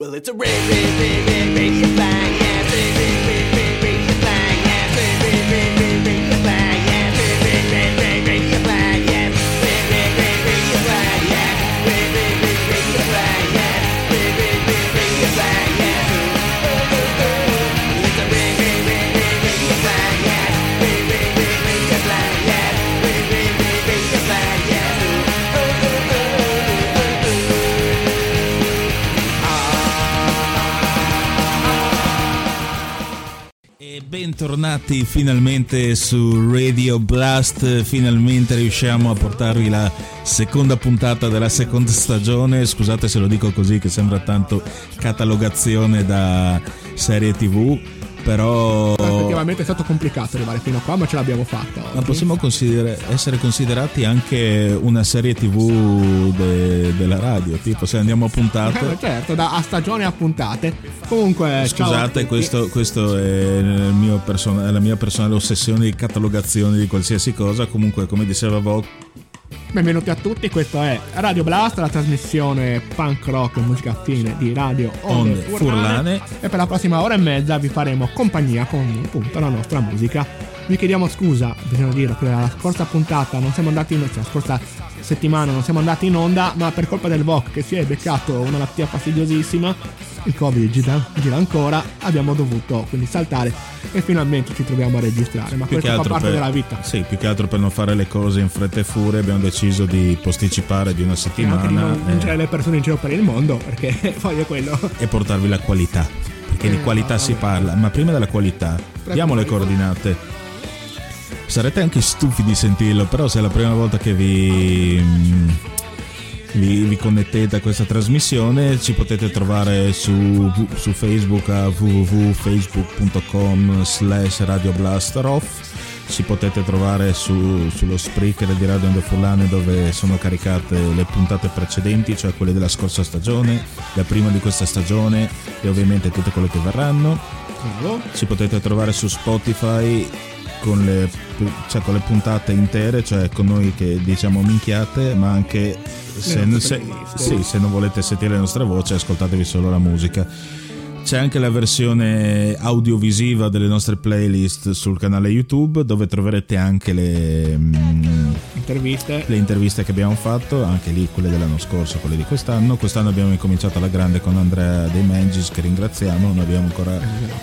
Well, it's a radio bang, yes, radio bang, yes, radio bang, yes, radio bang, yes, radio bang, yes, radio bang, yes, radio bang, yes, it's a radio bang, yes, radio bang, yes, radio bang, yes. Bentornati finalmente su Radio Blast, finalmente riusciamo a portarvi la seconda puntata della seconda stagione, scusate se lo dico così che sembra tanto catalogazione da serie TV, però effettivamente è stato complicato arrivare fino a qua, ma ce l'abbiamo fatta. Ma possiamo essere considerati anche una serie TV della radio, tipo se andiamo a puntate, certo, a stagione a puntate. Comunque scusate, ciao. Questo è la mia personale ossessione di catalogazione di qualsiasi cosa. Comunque, come diceva Vogue, benvenuti a tutti, questo è Radio Blast, la trasmissione punk rock e musica affine di Radio Onda Furlane, e per la prossima ora e mezza vi faremo compagnia con appunto la nostra musica. Vi chiediamo scusa, bisogna dire che la scorsa puntata non siamo andati in onda, la scorsa settimana non siamo andati in onda, ma per colpa del Voc che si è beccato una malattia fastidiosissima, il Covid gira ancora, abbiamo dovuto quindi saltare e finalmente ci troviamo a registrare, ma questo fa parte della vita. Sì, più che altro per non fare le cose in fretta e furia abbiamo deciso di posticipare di una settimana e anche di non le persone in giro per il mondo, perché poi è quello, e portarvi la qualità, perché di qualità si parla, ma prima della qualità diamo le coordinate. Sarete anche stupidi di sentirlo, però se è la prima volta che vi connettete a questa trasmissione, ci potete trovare su Facebook a www.facebook.com/radioblastaroff. Ci potete trovare sullo Spreaker di Radio Onda Furlane, dove sono caricate le puntate precedenti, cioè quelle della scorsa stagione, la prima di questa stagione e ovviamente tutte quelle che verranno. Ci potete trovare su Spotify con le puntate intere, cioè con noi che diciamo minchiate, ma anche se non volete sentire le nostre voci, ascoltatevi solo la musica. C'è anche la versione audiovisiva delle nostre playlist sul canale YouTube, dove troverete anche le interviste che abbiamo fatto, anche lì quelle dell'anno scorso, quelle di quest'anno abbiamo incominciato alla grande con Andrea De Mengis, che ringraziamo, non abbiamo ancora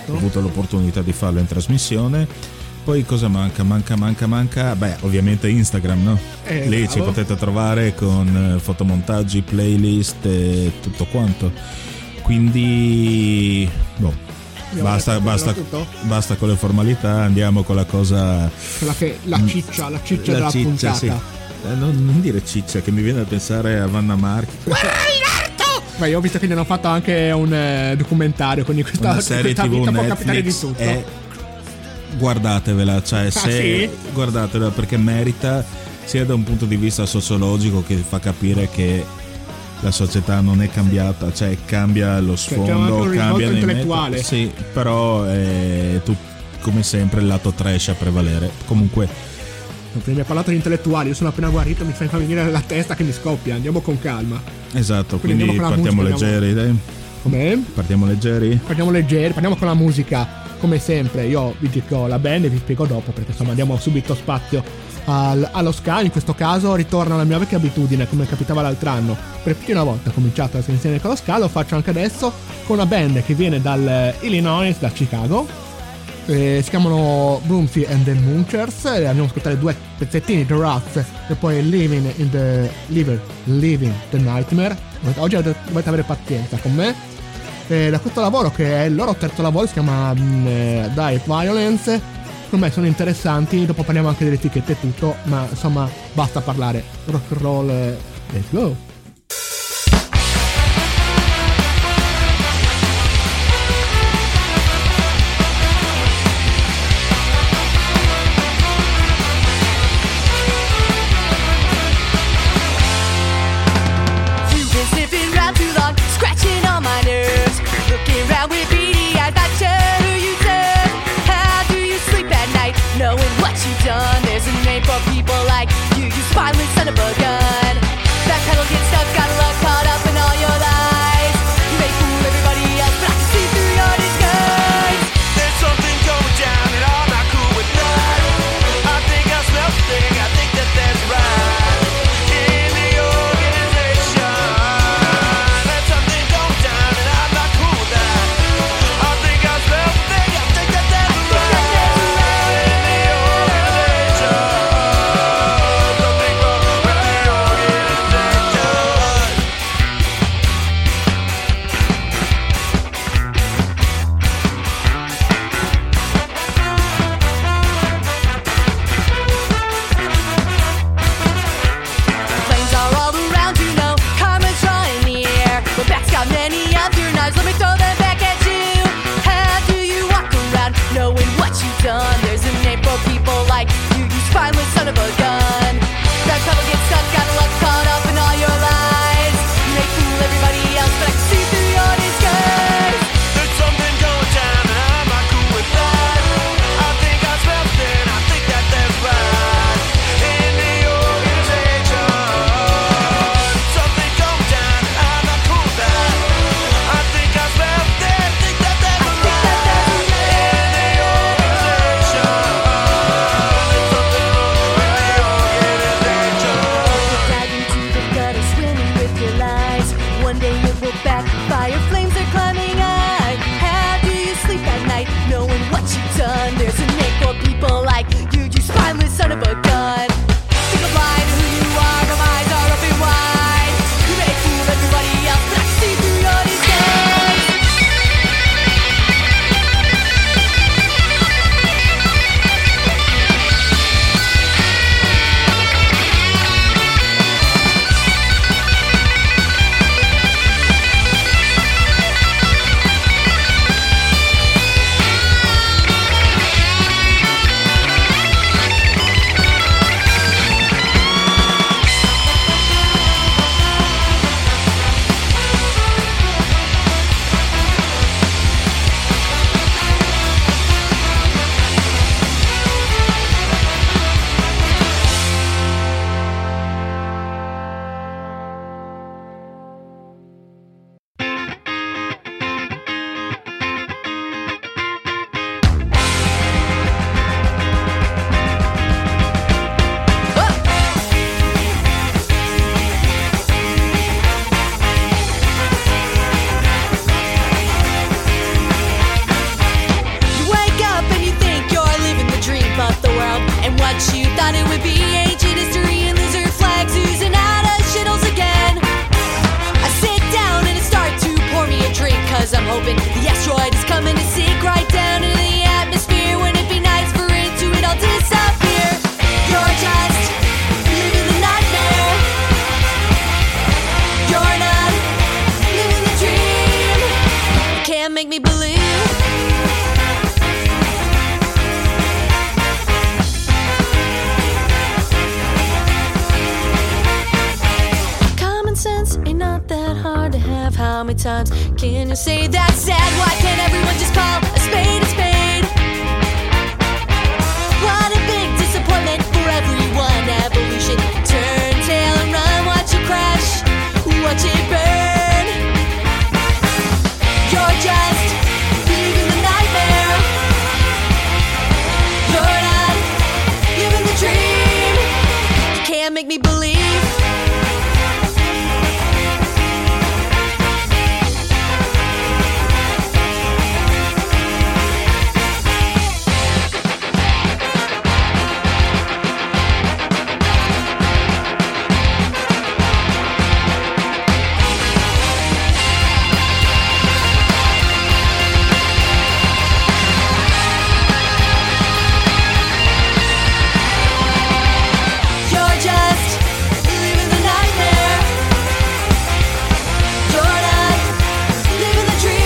avuto l'opportunità di farlo in trasmissione. Poi cosa manca? Beh, ovviamente Instagram, no? Lì ci potete trovare con fotomontaggi, playlist e tutto quanto. Quindi basta con le formalità, andiamo con la cosa, la ciccia della puntata. Sì. Non dire ciccia, che mi viene da pensare a Vanna Marchi. Beh, io ho visto che ne hanno fatto anche un documentario, quindi questa serie TV può capitare di tutto. Guardatevela, guardatevela perché merita, sia da un punto di vista sociologico che fa capire che la società non è cambiata, cioè cambia lo sfondo, cambia intellettuale. Sì, però come sempre il lato trash a prevalere. Comunque mi ha parlato di intellettuali, io sono appena guarito, mi fa venire la testa che mi scoppia, andiamo con calma. Esatto, quindi partiamo leggeri, dai. Come? Partiamo leggeri, parliamo con la musica. Come sempre io vi dico la band e vi spiego dopo, perché insomma diamo subito spazio allo ska. In questo caso ritorno alla mia vecchia abitudine, come capitava l'altro anno, per più di una volta ho cominciato la selezione con lo ska, lo faccio anche adesso con una band che viene dall'Illinois, da Chicago, si chiamano Bloomfield and the Munchers, andiamo a ascoltare due pezzettini, The Rats e poi Living the Nightmare. Oggi dovete avere pazienza con me. Da questo lavoro, che è il loro terzo lavoro, si chiama Die Violence, secondo me sono interessanti, dopo parliamo anche delle etichette e tutto, ma insomma basta parlare, rock and roll, let's go! That pedal gets stuck, got a lot caught up in all your lies. You may fool everybody like you, you spineless son of a gun. That trouble gets stuck, got luck caught up in all your lies. You may fool everybody else, but I can see through your disguise. There's something going down and I'm not cool with that. I think I smell thin, I think that there's blood in the organization. Something going down and I'm not cool with that. I think I smell thin, think that there's blood in the organization. There's something wrong with the organization. Dive into the gutter, swimming with your lies. One day it will backfire, flames are climbing high. How do you sleep at night, knowing what you've done? There's a name for people like you, you spineless son of a gun. Think I'm blind to who you are, my eyes are open wide. You may fool everybody else, but I can see through your disguise. You wake up and you think you're living the dream of the world, and what you thought it would be, ancient history and lizard flags, oozing out of shittles again. I sit down and I start to pour me a drink, cause I'm hoping the asteroid is coming to sink right down into the atmosphere. Wouldn't it be nice for it to all disappear? You're just living the nightmare. You're not living the dream. You can't make me believe. Common sense ain't not that hard to have. How many times can you say that's sad? Why can't everyone just call a spade a spade? What a big disappointment for everyone. Evolution, turn tail and run. Watch it crash, watch it burn. You're just living the nightmare. You're not living the dream. You can't make me believe. You're just living the nightmare. You're not living the dream.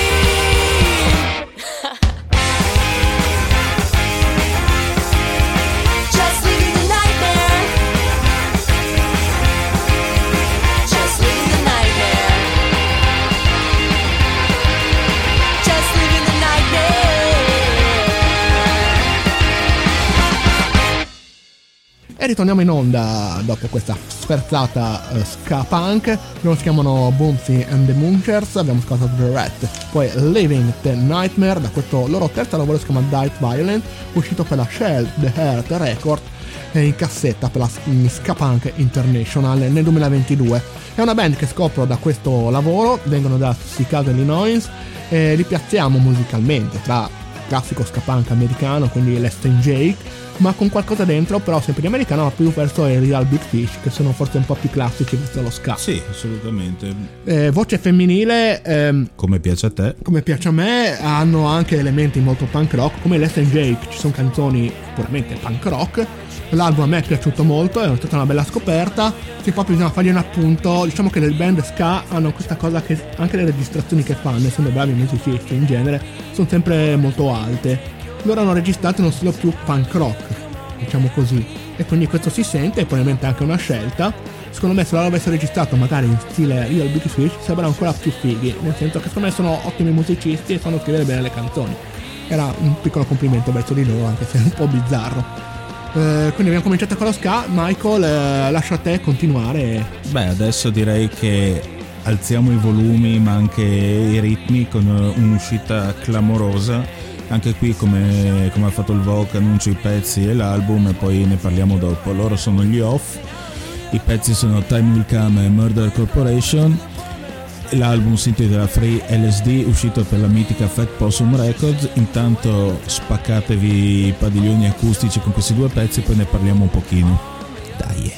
Just living the nightmare. Just living the nightmare. Just living the nightmare. E ritorniamo in onda dopo questa sferzata ska punk. Loro si chiamano Bloomfield and the Munchers. Abbiamo ascoltato The Rat, poi Living the Nightmare da questo loro terzo lavoro che si chiama Die Violence, uscito per la Shell The Heart Record e in cassetta per la ska punk International nel 2022. È una band che scopro da questo lavoro, vengono da Chicago, Illinois, e li piazziamo musicalmente tra classico ska punk americano, quindi Last and Jake, ma con qualcosa dentro però sempre di americano, ma più verso i Real Big Fish, che sono forse un po' più classici verso lo ska. Sì, assolutamente. Voce femminile, come piace a te, come piace a me, hanno anche elementi molto punk rock come Last and Jake, ci sono canzoni puramente punk rock. L'album a me è piaciuto molto, è stata una bella scoperta. Se poi bisogna fargli un appunto, diciamo che le band ska hanno questa cosa che anche le registrazioni che fanno, essendo bravi musicisti in genere, sono sempre molto alte. Loro hanno registrato in uno stile più punk rock, diciamo così, e quindi questo si sente, e probabilmente anche una scelta. Secondo me, se la avesse registrato magari in stile Real Big Fish sarebbero ancora più fighi, nel senso che secondo me sono ottimi musicisti e sanno scrivere bene le canzoni. Era un piccolo complimento verso di loro, anche se è un po' bizzarro. Quindi abbiamo cominciato con lo ska. Michael, lascio a te continuare. Beh, adesso direi che alziamo i volumi ma anche i ritmi con un'uscita clamorosa. Anche qui come ha fatto il Vogue, annuncio i pezzi e l'album e poi ne parliamo dopo. Loro sono gli Off, i pezzi sono Time Will Come e Murder Corporation. L'album si intitola Free LSD, uscito per la mitica Fat Possum Records. Intanto spaccatevi i padiglioni acustici con questi due pezzi e poi ne parliamo un pochino. Dai!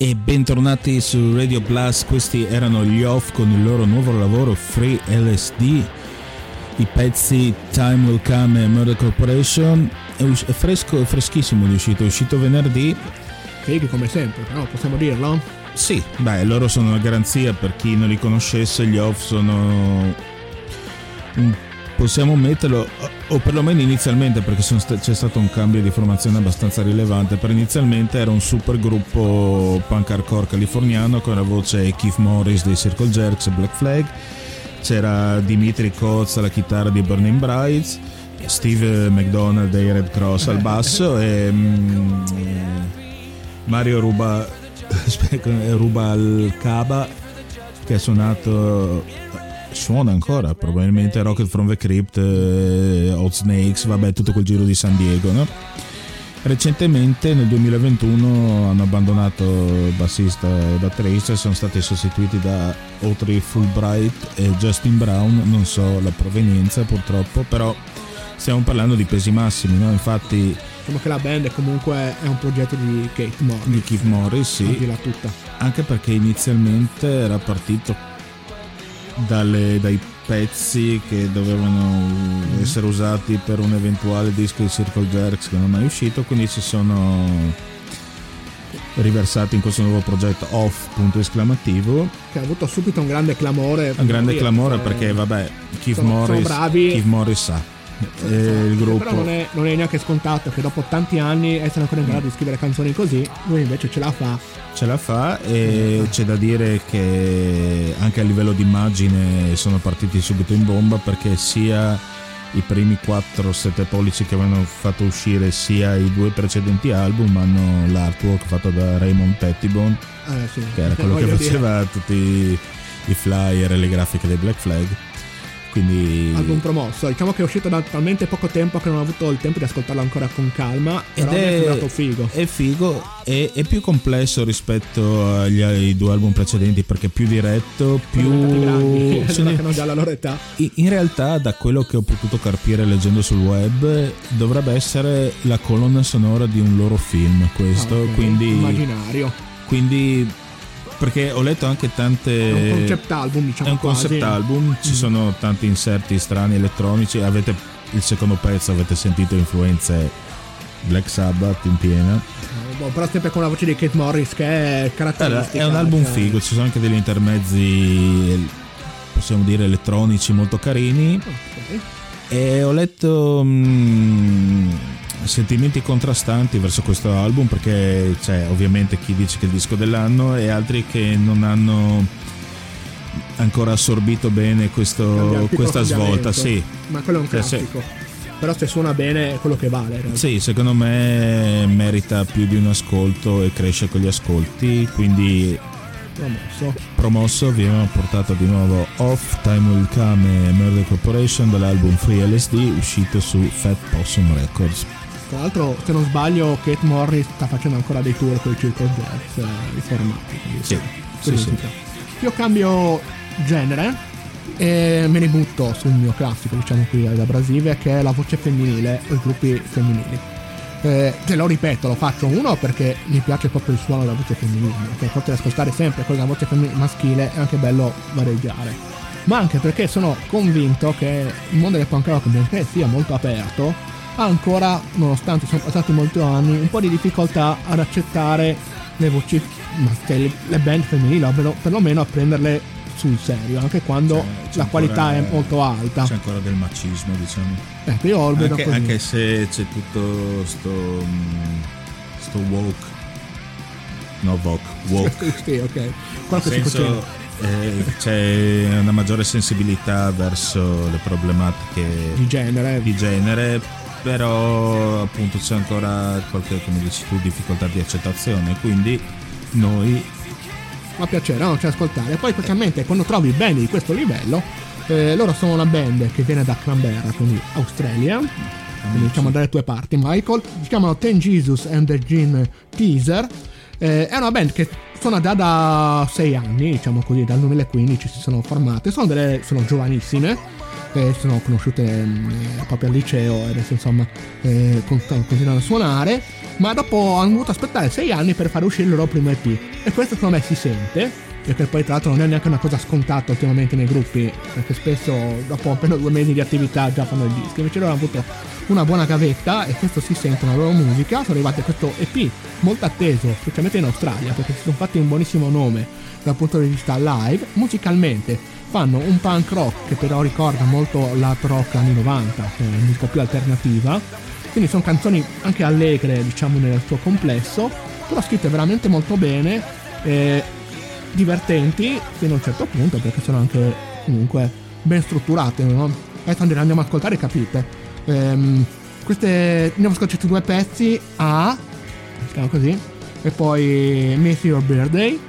E bentornati su Radio Blast, questi erano gli Off con il loro nuovo lavoro Free LSD, i pezzi Time Will Come e Murder Corporation. È fresco e freschissimo l'uscito, è uscito venerdì. Fighi come sempre, però possiamo dirlo? Sì, beh, loro sono una garanzia, per chi non li conoscesse gli Off sono, possiamo metterlo, o perlomeno inizialmente, perché c'è stato un cambio di formazione abbastanza rilevante, però inizialmente era un super gruppo punk hardcore californiano con la voce Keith Morris dei Circle Jerks e Black Flag, c'era Dimitri Coz alla chitarra di Burning Brides, Steve McDonald dei Red Cross al basso e Mario Ruba al Caba, che ha suona ancora probabilmente Rocket from the Crypt, Hot Snakes, vabbè, tutto quel giro di San Diego, no? Recentemente nel 2021 hanno abbandonato bassista e batterista e sono stati sostituiti da Autry Fulbright e Justin Brown, non so la provenienza purtroppo, però stiamo parlando di pesi massimi, no? Infatti diciamo che la band comunque è un progetto di Keith Morris, sì, tutta. Anche perché inizialmente era partito dai pezzi che dovevano essere usati per un eventuale disco di Circle Jerks che non è mai uscito, quindi si sono riversati in questo nuovo progetto Off, punto esclamativo, che ha avuto subito un grande clamore, perché vabbè, Keith Morris sa. Il gruppo però non è neanche scontato che dopo tanti anni essere ancora in grado di scrivere canzoni così, lui invece ce la fa e c'è da dire che anche a livello di immagine sono partiti subito in bomba, perché sia i primi 4-7 pollici che avevano fatto uscire sia i due precedenti album hanno l'artwork fatto da Raymond Pettibone, sì, che era quello che faceva tutti i flyer e le grafiche dei Black Flag. Quindi album promosso, diciamo che è uscito da talmente poco tempo che non ho avuto il tempo di ascoltarlo ancora con calma, però mi è sembrato figo. È figo, è più complesso rispetto ai due album precedenti, perché è più diretto, più grandi, che hanno già la loro età. In realtà, da quello che ho potuto capire leggendo sul web, dovrebbe essere la colonna sonora di un loro film, questo, okay, quindi immaginario. Quindi, perché ho letto anche tante, è un concept album, diciamo, è un quasi concept album, ci sono tanti inserti strani elettronici, avete il secondo pezzo, avete sentito influenze Black Sabbath in piena, però sempre con la voce di Keith Morris che è caratteristica. È un album figo, ci sono anche degli intermezzi, possiamo dire, elettronici molto carini, okay. E ho letto sentimenti contrastanti verso questo album, perché c'è ovviamente chi dice che è il disco dell'anno e altri che non hanno ancora assorbito bene questa svolta, sì. Ma quello è un classico, però se suona bene è quello che vale. Sì, secondo me merita più di un ascolto e cresce con gli ascolti, quindi promosso. Vi abbiamo portato di nuovo Off, Time Will Come e Murder Corporation dall'album Free LSD uscito su Fat Possum Records. Tra l'altro, se non sbaglio, Keith Morris sta facendo ancora dei tour con i Circle Jerks riformati. Sì. Io cambio genere e me ne butto sul mio classico, diciamo, qui all'abrasive, che è la voce femminile o i gruppi femminili. Lo ripeto, lo faccio uno perché mi piace proprio il suono della voce femminile, perché poter ascoltare sempre con la voce maschile è anche bello vareggiare, ma anche perché sono convinto che il mondo del punk rock, benché sia molto aperto, ha ancora, nonostante sono passati molti anni, un po' di difficoltà ad accettare le voci, le band femminili, ovvero perlomeno a prenderle sul serio, anche quando la qualità è molto alta. C'è ancora del machismo, diciamo. Io vedo così. Anche se c'è tutto sto woke. No, woke. Sì, ok. Qualcosa si faceva. C'è una maggiore sensibilità verso le problematiche di genere, però appunto c'è ancora qualche, come dici tu, difficoltà di accettazione, quindi noi fa piacere, no? Cioè, ascoltare, poi praticamente quando trovi band di questo livello, loro sono una band che viene da Canberra, quindi Australia, quindi, diciamo dalle tue parti, Michael, si chiamano Ten Jesus and the Gene Teaser. È una band che sono già da 6 anni, diciamo così, dal 2015 si sono formate, sono giovanissime, sono conosciute proprio al liceo, adesso insomma continuano a suonare, ma dopo hanno dovuto aspettare 6 anni per fare uscire il loro primo EP, e questo secondo me si sente, perché poi tra l'altro non è neanche una cosa scontata ultimamente nei gruppi, perché spesso dopo appena 2 mesi di attività già fanno il disco. Invece loro hanno avuto una buona gavetta e questo si sente nella loro musica. Sono arrivati a questo EP molto atteso, specialmente in Australia, perché si sono fatti un buonissimo nome dal punto di vista live. Musicalmente fanno un punk rock che però ricorda molto l'hard rock anni 90, che è un po' più alternativa, quindi sono canzoni anche allegre, diciamo, nel suo complesso, però scritte veramente molto bene, divertenti fino a un certo punto, perché sono anche comunque ben strutturate, no? Adesso andiamo ad ascoltare e capite. Queste ne ho ascoltati 2 pezzi, A, si chiama così, e poi Miss Your Birthday,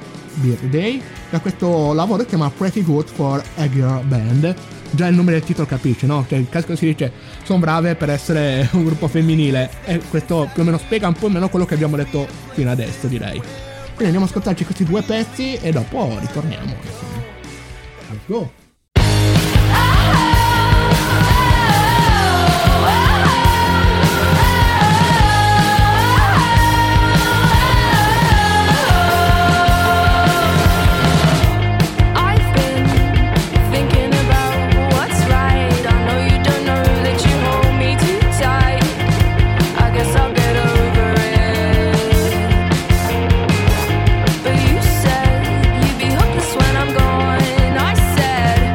da questo lavoro che si chiama Pretty Good for a Girl Band. Già il nome del titolo capisce, no? Cioè il casco si dice sono brave per essere un gruppo femminile, e questo più o meno spiega un po' meno quello che abbiamo detto fino adesso, direi. Quindi andiamo ad ascoltarci questi 2 pezzi e dopo ritorniamo, insomma. Let's go! Said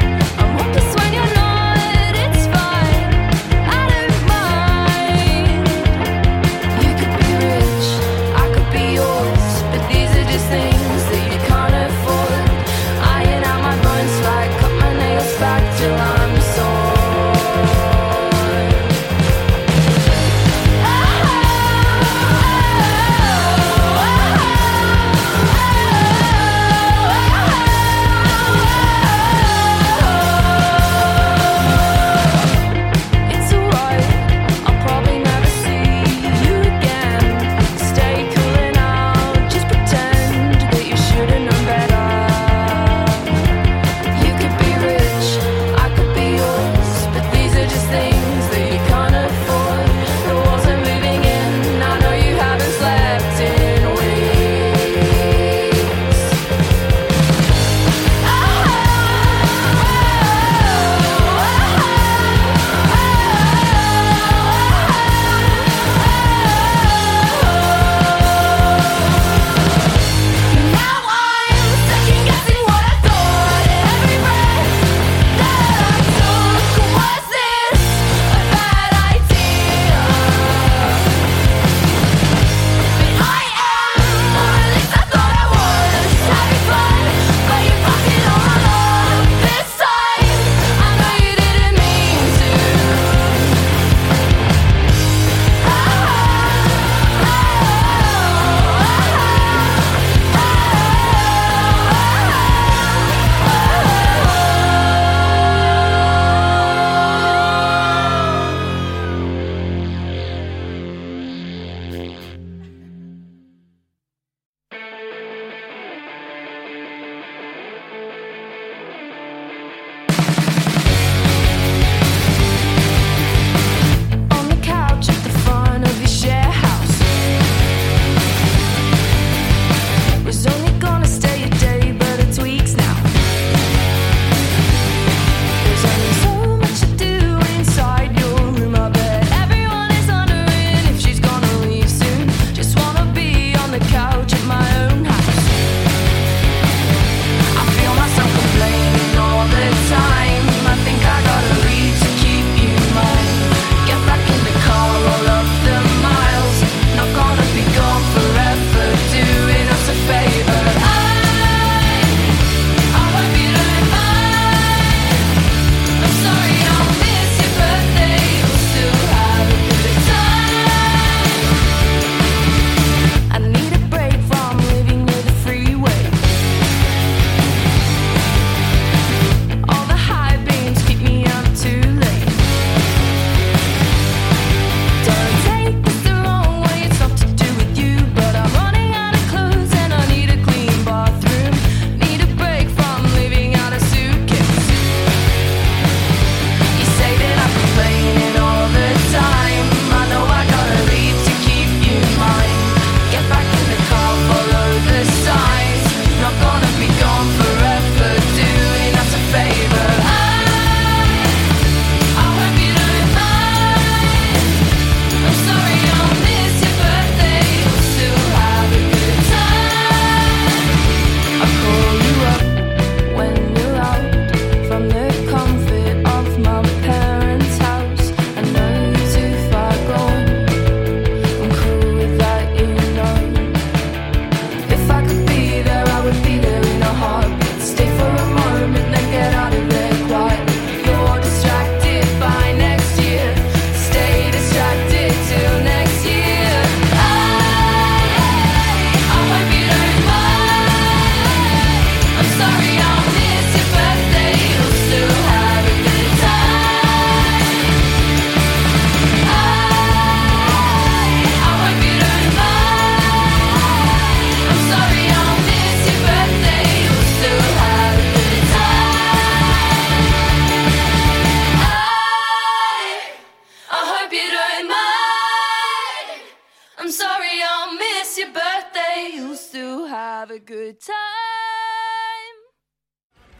don't miss your birthday, you'll still have a good time.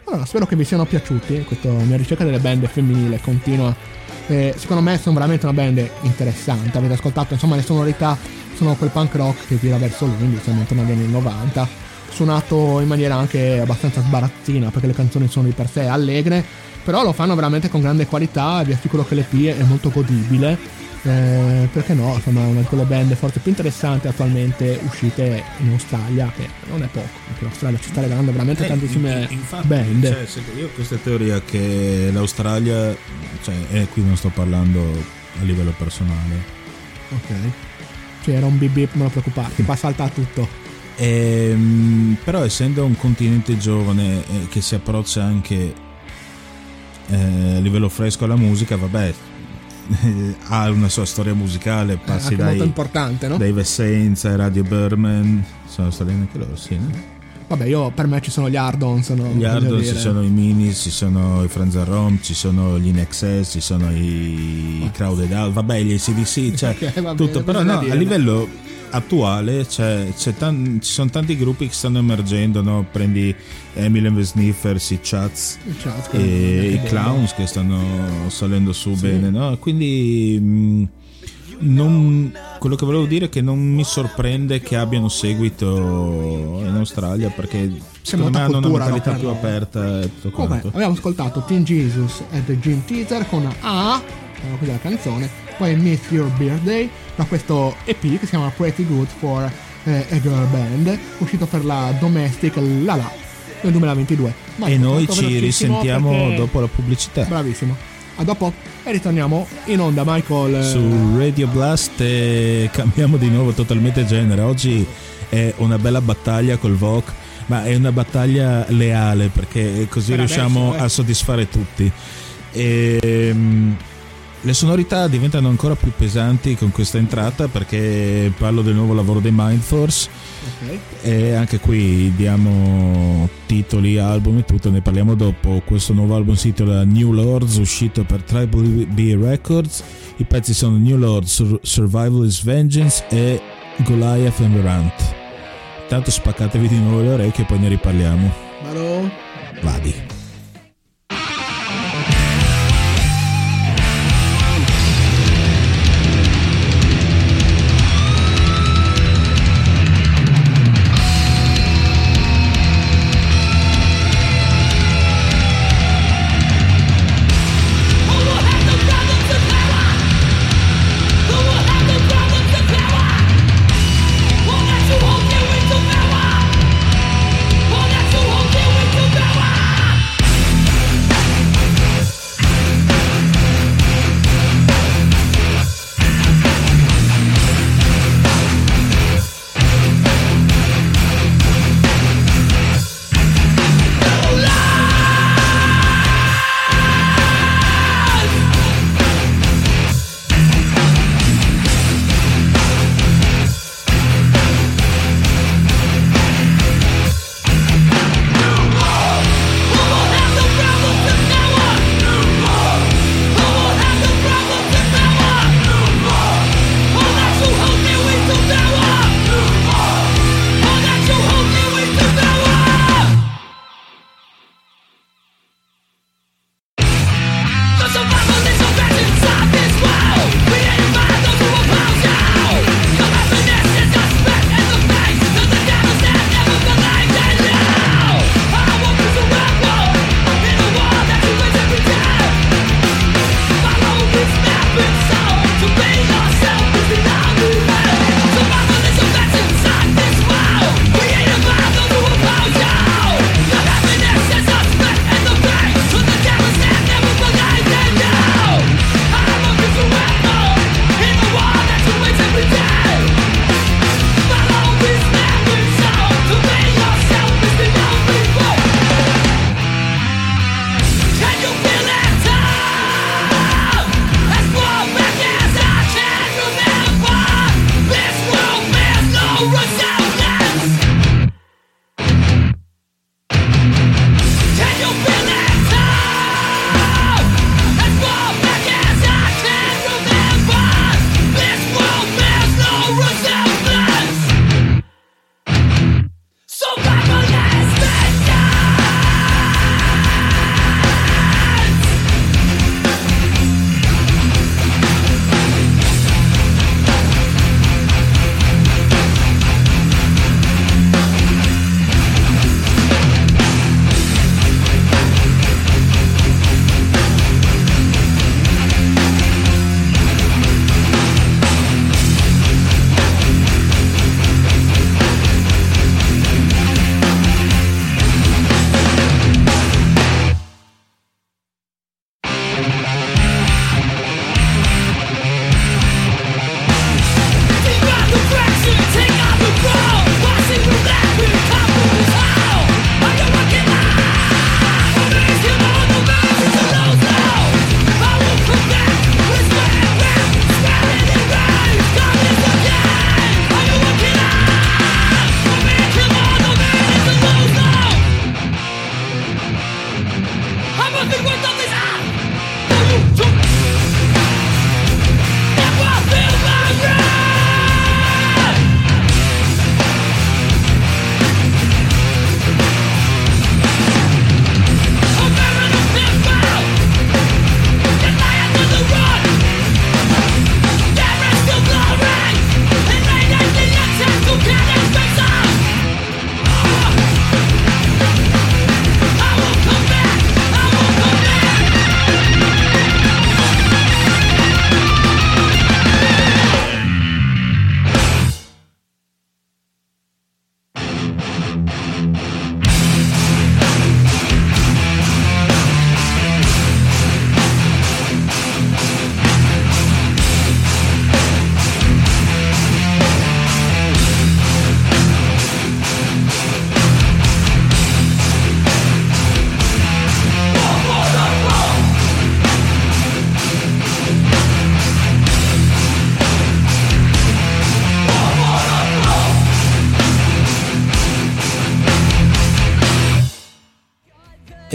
Allora, spero che vi siano piaciuti. Questa mia ricerca delle band femminile continua. Secondo me sono veramente una band interessante. Avete ascoltato, insomma, le sonorità sono quel punk rock che tira verso l'indie, siamo intorno agli anni 90, suonato in maniera anche abbastanza sbarazzina, perché le canzoni sono di per sé allegre, però lo fanno veramente con grande qualità e vi assicuro che l'EP è molto godibile, perché no, insomma è una di quelle band forse più interessanti attualmente uscite in Australia, che non è poco, perché l'Australia ci sta regalando veramente tantissime band. Cioè, io ho questa teoria che l'Australia, cioè, e qui non sto parlando a livello personale, ok, c'era un bip bip, non preoccuparti, qua salta tutto. Però essendo un continente giovane che si approccia anche a livello fresco alla musica, vabbè, ha una sua storia musicale, passi anche dai, molto importante, no? Dai Vessenza ai Radio Berman, sono stati anche loro, sì, no? Vabbè, io per me ci sono gli Ardons, no? Gli Ardons, ci sono i Minis, ci sono i Franz and Rom, ci sono gli Inexcess, ci sono i Crowded Out, vabbè, gli ACDC, cioè okay, vabbè, tutto, però no, dire, a livello attuale, cioè, ci sono tanti gruppi che stanno emergendo, no? Prendi Emily and the Sniffers, i Chats, i Clowns che stanno salendo su, sì, bene, no? Quindi quello che volevo dire è che non mi sorprende che abbiano seguito in Australia, perché secondo me hanno una mentalità più aperta e tutto quanto. Abbiamo ascoltato Teen Jesus e The Gym Teacher con A, quella canzone, poi Miss Your Birthday, da questo EP che si chiama Pretty Good for a Girl Band, uscito per la Domestic Lala nel 2022. Ma e noi ci risentiamo dopo la pubblicità. Bravissimo. A dopo e ritorniamo in onda, Michael, su Radio Blast, e cambiamo di nuovo totalmente genere. Oggi è una bella battaglia col Vogue, ma è una battaglia leale, perché così per riusciamo adesso, a soddisfare tutti. Le sonorità diventano ancora più pesanti con questa entrata, perché parlo del nuovo lavoro dei Mindforce, okay, e anche qui diamo titoli, album e tutto, ne parliamo dopo. Questo nuovo album si intitola New Lords, uscito per Tribal B Records. I pezzi sono New Lords, Survival is Vengeance e Goliath and the Runt. Tanto spaccatevi di nuovo le orecchie e poi ne riparliamo. Vadi.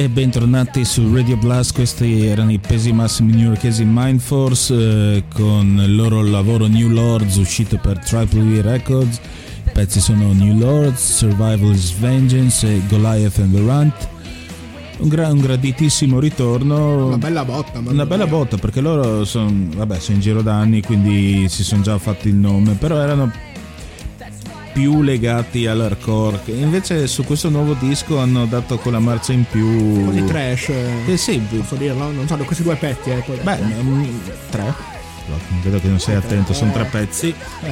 e bentornati su Radio Blast. Questi erano i pesi massimi newyorkesi Mindforce con il loro lavoro New Lords, uscito per Triple E Records. I pezzi sono New Lords, Survival is Vengeance e Goliath and the Runt. Un graditissimo ritorno, una bella botta perché loro sono in giro da anni, quindi si sono già fatti il nome, però erano più legati all'hardcore. Invece su questo nuovo disco hanno dato quella marcia in più, così trash, sì, posso dirlo, non so, questi due pezzi tre. Vedo che non sei attento, sono tre pezzi.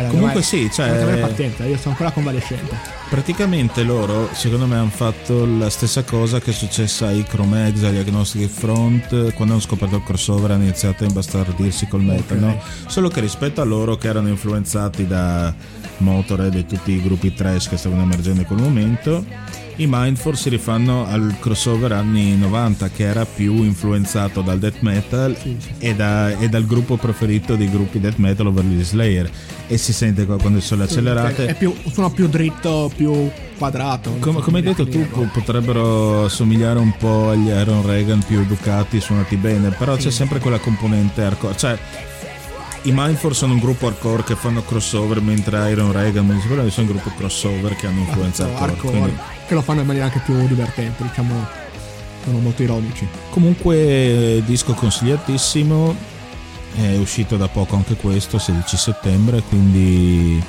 Comunque sì, cioè pazienza, io sono ancora convalescente. Praticamente loro, secondo me, hanno fatto la stessa cosa che è successa ai Chrome Exile, agli Agnostic Front, quando hanno scoperto il crossover hanno iniziato a imbastardirsi col metal, okay. No? Solo che rispetto a loro, che erano influenzati da Motorhead e tutti i gruppi trash che stavano emergendo in quel momento, i Mindforce si rifanno al crossover anni 90, che era più influenzato dal death metal, sì. E dal gruppo preferito dei gruppi death metal, ovvero gli Slayer, e si sente qua quando sono accelerate, è più, sono più dritto, più quadrato, come hai detto tu, potrebbero somigliare un po' agli Iron Reagan più educati, suonati bene, però sì. C'è sempre quella componente hardcore, cioè i Mindforce sono un gruppo hardcore che fanno crossover, mentre Iron Reagan sono un gruppo crossover che hanno influenzato hardcore, che lo fanno in maniera anche più divertente, diciamo, sono molto ironici. Comunque disco consigliatissimo, è uscito da poco anche questo, 16 settembre, quindi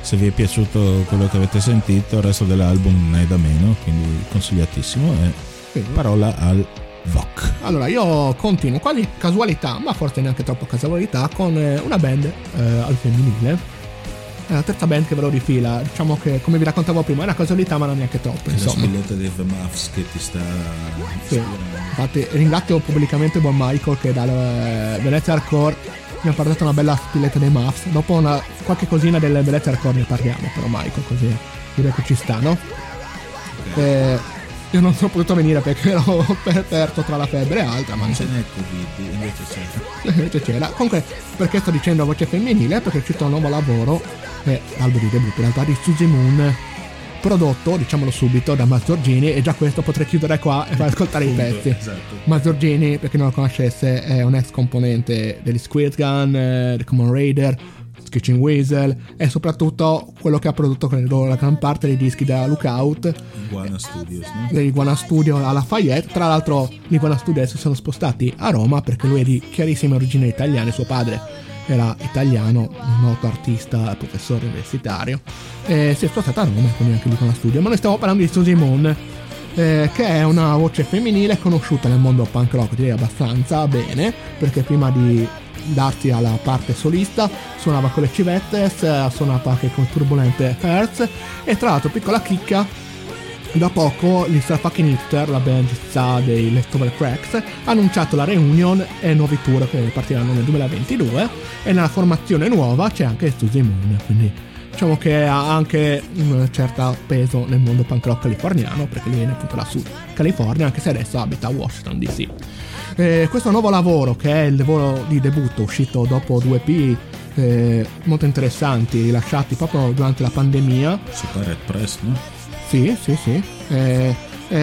se vi è piaciuto quello che avete sentito, il resto dell'album ne è da meno, quindi consigliatissimo. E parola al Voc. Allora io continuo, quasi casualità, ma forse neanche troppo casualità, con una band al femminile. È la terza band che ve lo rifila, diciamo che, come vi raccontavo prima, è una casualità ma non neanche troppo, insomma. La smigliata di The Muffs che ti sta... Sì. Infatti ringrazio pubblicamente Buon Michael che dal Venezia Hardcore mi ha portato una bella spilletta dei Muffs. Dopo qualche cosina delle Venezia Hardcore ne parliamo, però Michael, così direi che ci sta, no? Okay. Io non sono potuto venire perché ero perso tra la febbre e altra, ma non ce n'è Covid, invece c'era. Comunque, perché sto dicendo voce femminile? Perché c'è un nuovo lavoro, l'album di debutto in realtà di Suzy Moon, prodotto, diciamolo subito, da Mazzorgini, e già questo potrei chiudere qua e far ascoltare i pezzi. Esatto. Mazzorgini, per chi non lo conoscesse, è un ex componente degli Squid Gun, The Common Raider, Kitchen Weasel, e soprattutto quello che ha prodotto la gran parte dei dischi della Lookout, Guana Studios, no? Dei Guana Studios alla Lafayette. Tra l'altro i Guana Studios si sono spostati a Roma perché lui è di chiarissime origini italiane, suo padre era italiano, un noto artista, professore universitario, e si è spostato a Roma, quindi anche di Guana Studios. Ma noi stiamo parlando di Suzy Moon, che è una voce femminile conosciuta nel mondo punk rock, direi abbastanza bene, perché prima di darsi alla parte solista suonava con le Civettes, suonava anche con Turbulente Hertz, e tra l'altro piccola chicca, da poco gli Starfucking Hipster, la band dei Leftover Cracks, ha annunciato la reunion e nuovi tour che partiranno nel 2022, e nella formazione nuova c'è anche Suzy Moon, quindi diciamo che ha anche un certo peso nel mondo punk rock californiano, perché lui viene appunto da Sud California, anche se adesso abita a Washington DC. Questo nuovo lavoro, che è il lavoro di debutto uscito dopo due EP molto interessanti, rilasciati proprio durante la pandemia, si pare Red Press, no? Sì.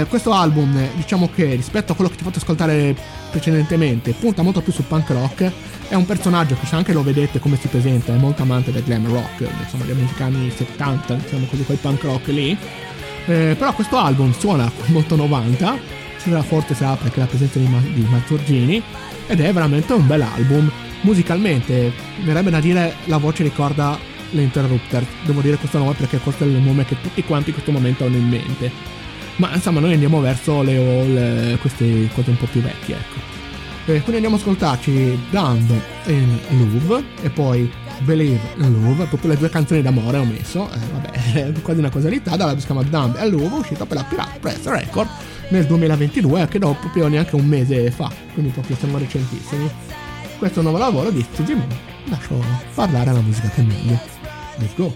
Questo album, diciamo che rispetto a quello che ti ho fatto ascoltare precedentemente, punta molto più sul punk rock. È un personaggio che, se anche lo vedete come si presenta, è molto amante del glam rock, insomma degli anni 70, diciamo così, quel punk rock lì. Però questo album suona molto 90, la forte sarà perché la presenza di Mazzorgini, ed è veramente un bel album. Musicalmente verrebbe da dire la voce ricorda le Interrupter, devo dire questo nome perché questo è il nome che tutti quanti in questo momento hanno in mente, ma insomma noi andiamo verso le all, queste cose un po' più vecchie, ecco. Quindi andiamo a ascoltarci Dumb in Love e poi Believe in Love, proprio le due canzoni d'amore ho messo, vabbè, è quasi una casualità, dalla si chiama Dumb in Love, uscita per la Pirate Press Record nel 2022, anche dopo proprio neanche un mese fa, quindi proprio siamo recentissimi. Questo è un nuovo lavoro di Suzy Moon. Lascio parlare alla musica che è meglio. Let's go!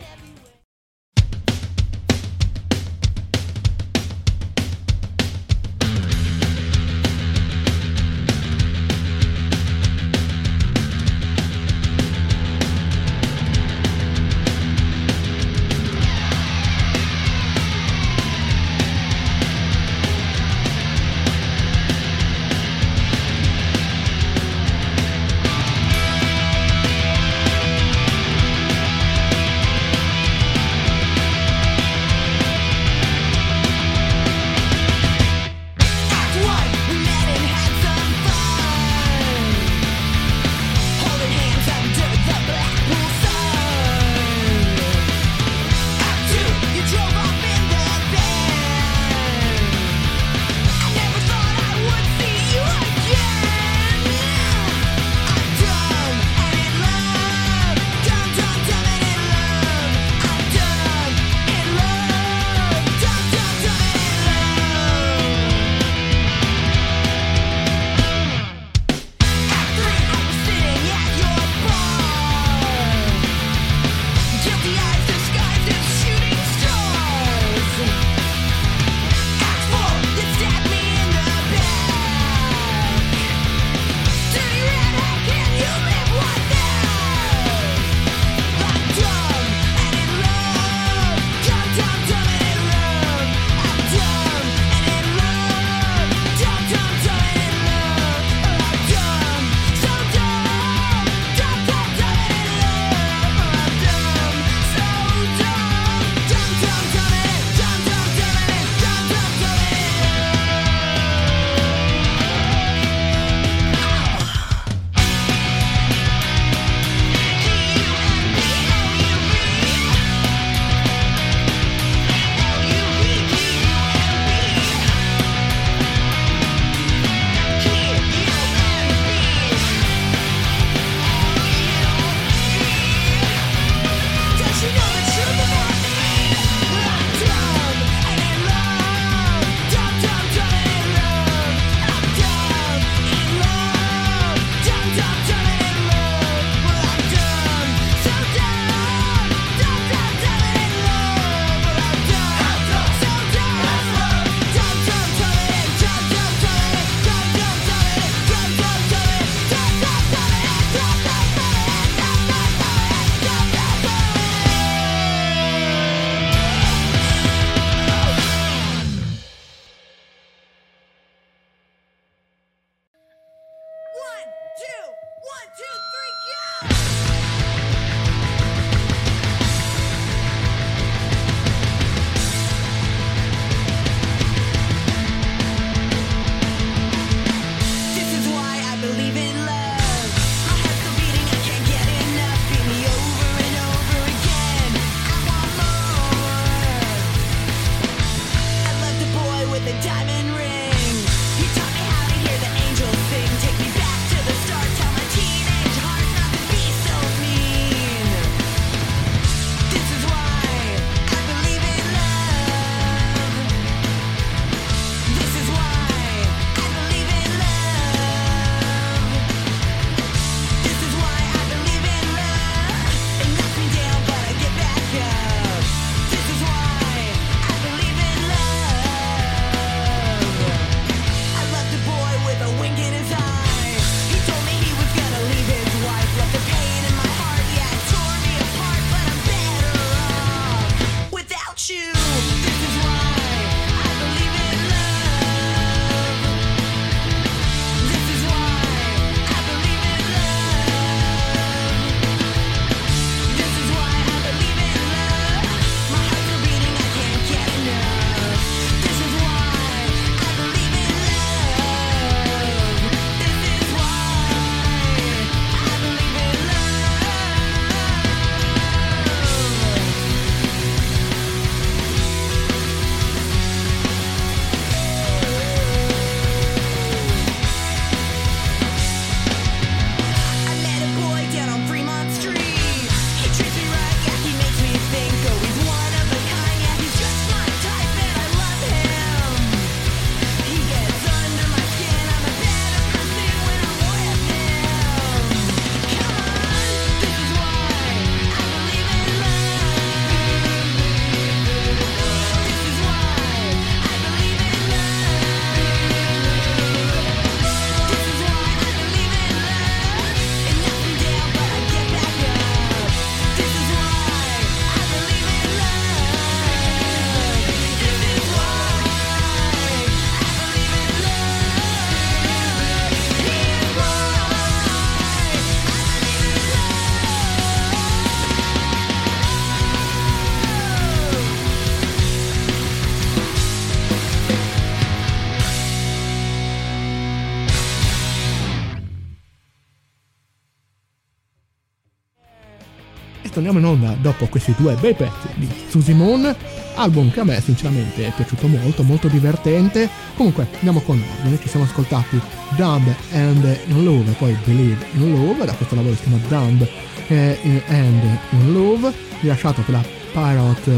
torniamo in onda dopo questi due bei pezzi di Suzy Moon, album che a me sinceramente è piaciuto molto, molto divertente. Comunque andiamo con noi, ci siamo ascoltati Dumb and In Love e poi Believe in Love, da questo lavoro si chiama Dumb and In Love, rilasciato per la Pirate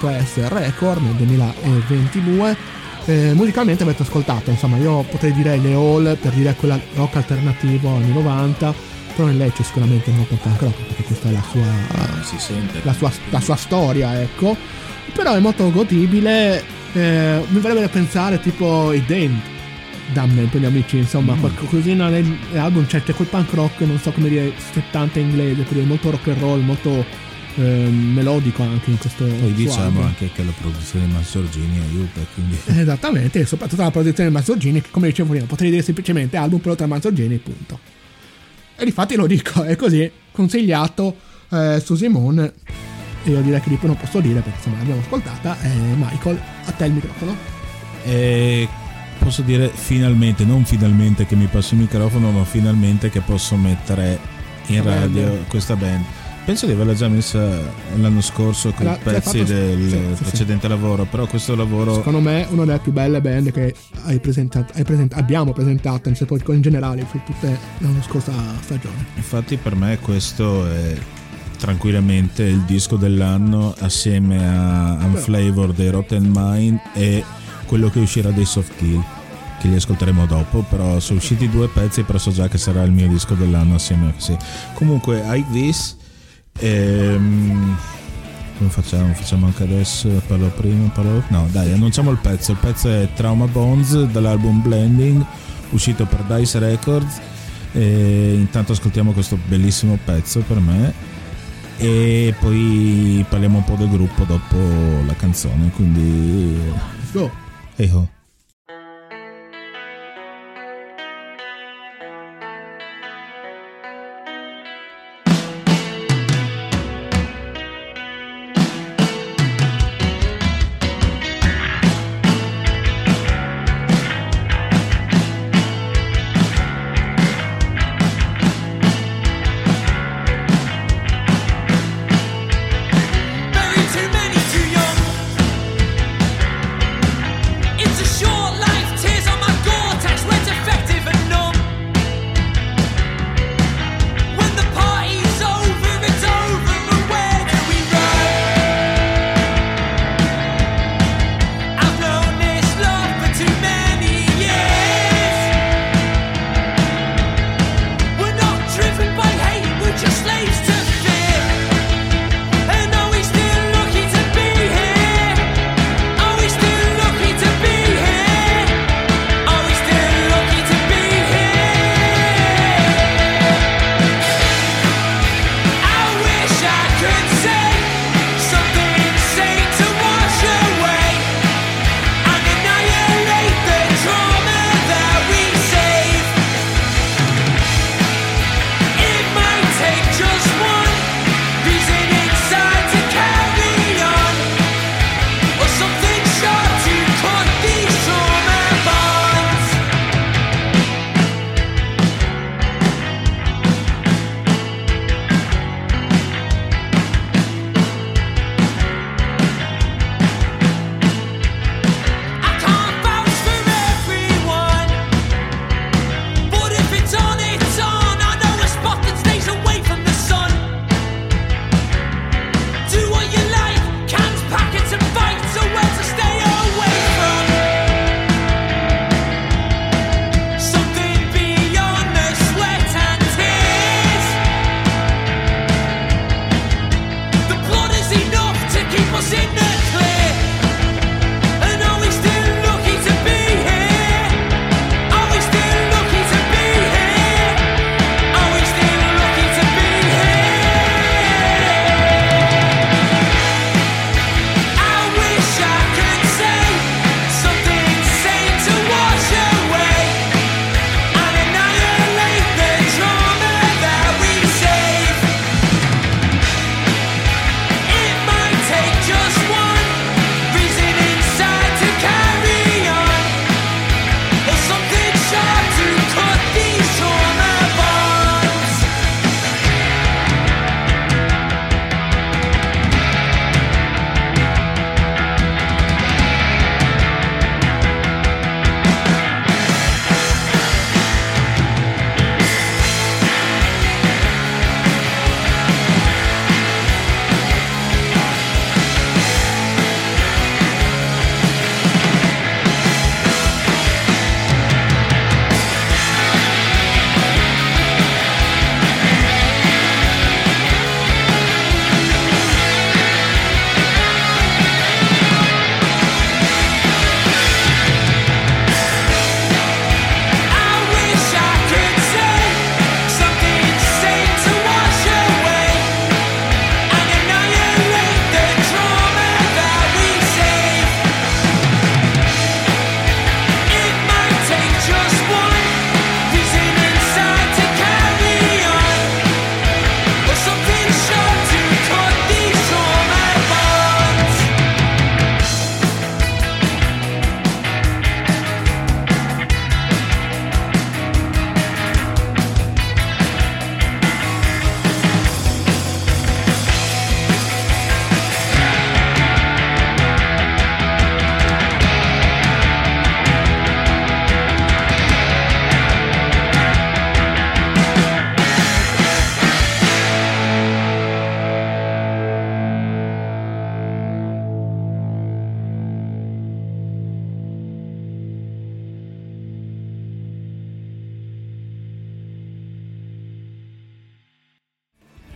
Press Record nel 2022. Musicalmente avete ascoltato, insomma, io potrei dire le all per dire quella rock alternativo anni 90, però in Lecce sicuramente non conta anche rock, perché questa è la sua si sente la sua storia, ecco, però è molto godibile. Mi verrebbe da pensare tipo i Damned per gli amici, insomma, qualcosina nell'album, c'è quel punk rock, non so come dire, 70 inglese, quindi molto rock and roll, molto melodico anche in questo. Poi diciamo anche che la produzione di Mazzorgini aiuta, quindi esattamente, e soprattutto la produzione di Mazzorgini, che come dicevo prima potrei dire semplicemente album prodotto da Mazzorgini, punto. E infatti lo dico, è così consigliato Suzy Moon, e io direi che di più non posso dire perché insomma l'abbiamo ascoltata. Michael, a te il microfono. Posso dire finalmente, non finalmente che mi passo il microfono, ma finalmente che posso mettere in radio questa band. Penso di averla già messa l'anno scorso con i pezzi del precedente lavoro, però questo lavoro secondo me è una delle più belle band che abbiamo presentato in generale per tutta l'anno scorsa stagione. Infatti per me questo è tranquillamente il disco dell'anno, assieme a Unflavor dei Rotten Mind e quello che uscirà dei Soft Kill, che li ascolteremo dopo, però sono usciti due pezzi, però so già che sarà il mio disco dell'anno assieme a sì. Comunque High Vis, come facciamo anche adesso, parlo prima? No dai, annunciamo il pezzo è Trauma Bonds dall'album Blending, uscito per Dice Records, e intanto ascoltiamo questo bellissimo pezzo per me e poi parliamo un po' del gruppo dopo la canzone, quindi let's go. Hey ho. It's a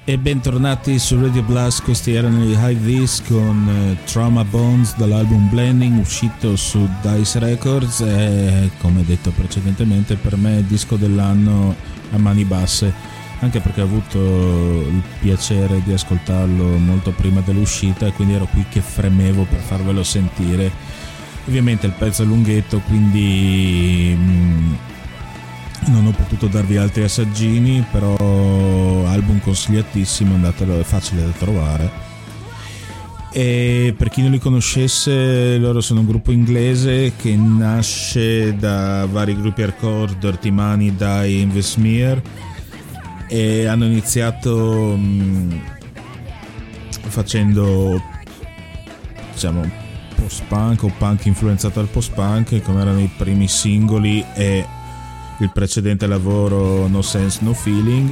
E bentornati su Radio Blast, questi erano i High Vis con Trauma Bones dall'album Blending, uscito su Dice Records e, come detto precedentemente, per me disco dell'anno a mani basse, anche perché ho avuto il piacere di ascoltarlo molto prima dell'uscita e quindi ero qui che fremevo per farvelo sentire. Ovviamente il pezzo è lunghetto, quindi non ho potuto darvi altri assaggini, però album consigliatissimo, andatelo, è facile da trovare. E per chi non li conoscesse, loro sono un gruppo inglese che nasce da vari gruppi hardcore, Dirty Money, Die, Invesmear, e hanno iniziato facendo, diciamo, post-punk o punk influenzato dal post-punk, come erano i primi singoli e il precedente lavoro No Sense No Feeling,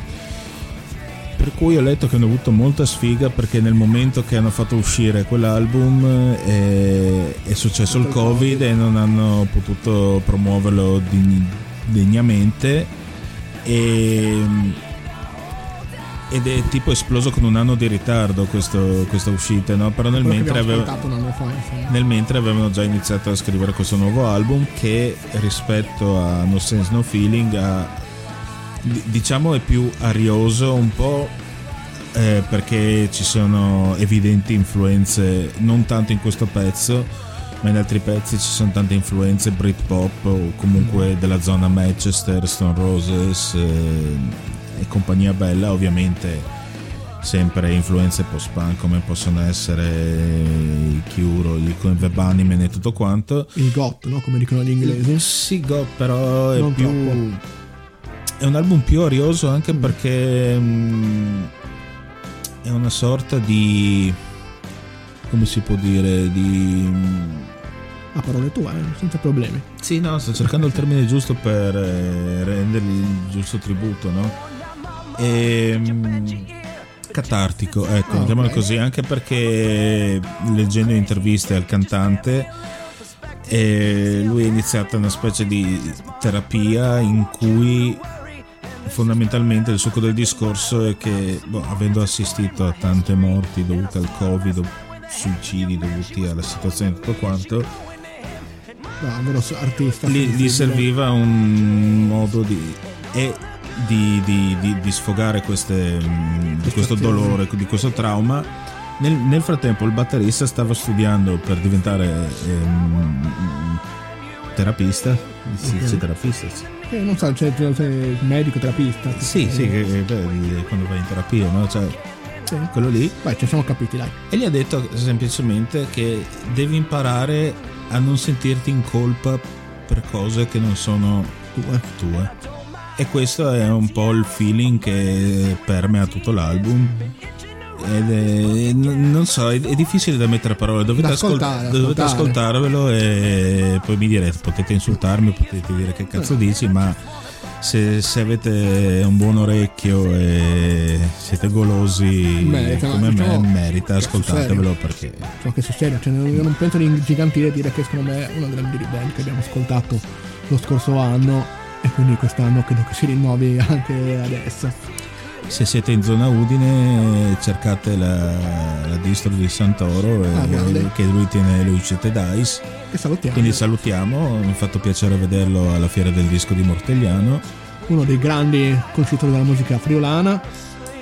per cui ho letto che hanno avuto molta sfiga perché nel momento che hanno fatto uscire quell'album è successo il Covid e non hanno potuto promuoverlo degnamente ed è tipo esploso con un anno di ritardo questa uscita, no? Però nel mentre avevano già iniziato a scrivere questo nuovo album che rispetto a No Sense No Feeling diciamo è più arioso un po', perché ci sono evidenti influenze, non tanto in questo pezzo ma in altri pezzi ci sono tante influenze Britpop o comunque della zona Manchester, Stone Roses e compagnia bella, ovviamente sempre influenze post-punk come possono essere i Cure, il Coenve Bunnymen e tutto quanto, il Got, no? Come dicono gli inglesi. Sì, Got, però è non più troppo. È un album più arioso anche perché è una sorta di, come si può dire, di a parole tue, senza problemi. Sì, no, sto cercando il termine giusto per rendergli il giusto tributo, no? E catartico, ecco, diciamolo così, anche perché leggendo interviste al cantante lui ha iniziato una specie di terapia in cui fondamentalmente il succo del discorso è che, avendo assistito a tante morti dovute al Covid, suicidi dovuti alla situazione e tutto quanto, gli serviva un modo di sfogare di questo dolore, di questo trauma. Nel frattempo il batterista stava studiando per diventare terapista. Sì, okay. Sì, terapista, sì. Non so, cioè, medico terapista. Sì, sì, quando vai in terapia, no? Cioè, sì. Quello lì. Beh, ci siamo capiti, dai. E gli ha detto semplicemente che devi imparare a non sentirti in colpa per cose che non sono tue. E questo è un po' il feeling che permea tutto l'album. Ed è, non so, è difficile da mettere a parole. Dovete ascoltarvelo e poi mi direte, potete insultarmi, potete dire che cazzo dici, ma se avete un buon orecchio e siete golosi come me, merita, ascoltatevelo, perché ciò che succede, cioè, io non penso di ingigantire e dire che secondo me è una grande ribelle che abbiamo ascoltato lo scorso anno e quindi quest'anno credo che si rinnovi anche adesso. Se siete in zona Udine cercate la distro di Santoro che lui tiene le uscite Dice, che salutiamo. Quindi salutiamo, mi ha fatto piacere vederlo alla fiera del disco di Mortegliano, uno dei grandi conoscitori della musica friulana.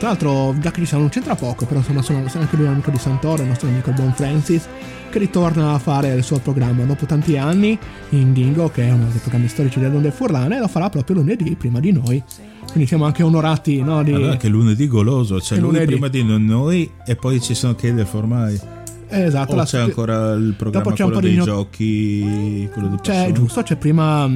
Tra l'altro, già che diciamo, non c'entra poco, però insomma sono anche lui un amico di Santoro, il nostro amico Bon Francis, che ritorna a fare il suo programma dopo tanti anni in Dingo, che è uno dei programmi storici della Onda Furlane, e lo farà proprio lunedì prima di noi, quindi siamo anche onorati, no, di... Allora, che lunedì goloso, cioè lunedì prima di noi e poi ci sono anche dei formai. Esatto, c'è ancora il programma, dopo c'è quello dei giochi, quello di persone. C'è, giusto, c'è prima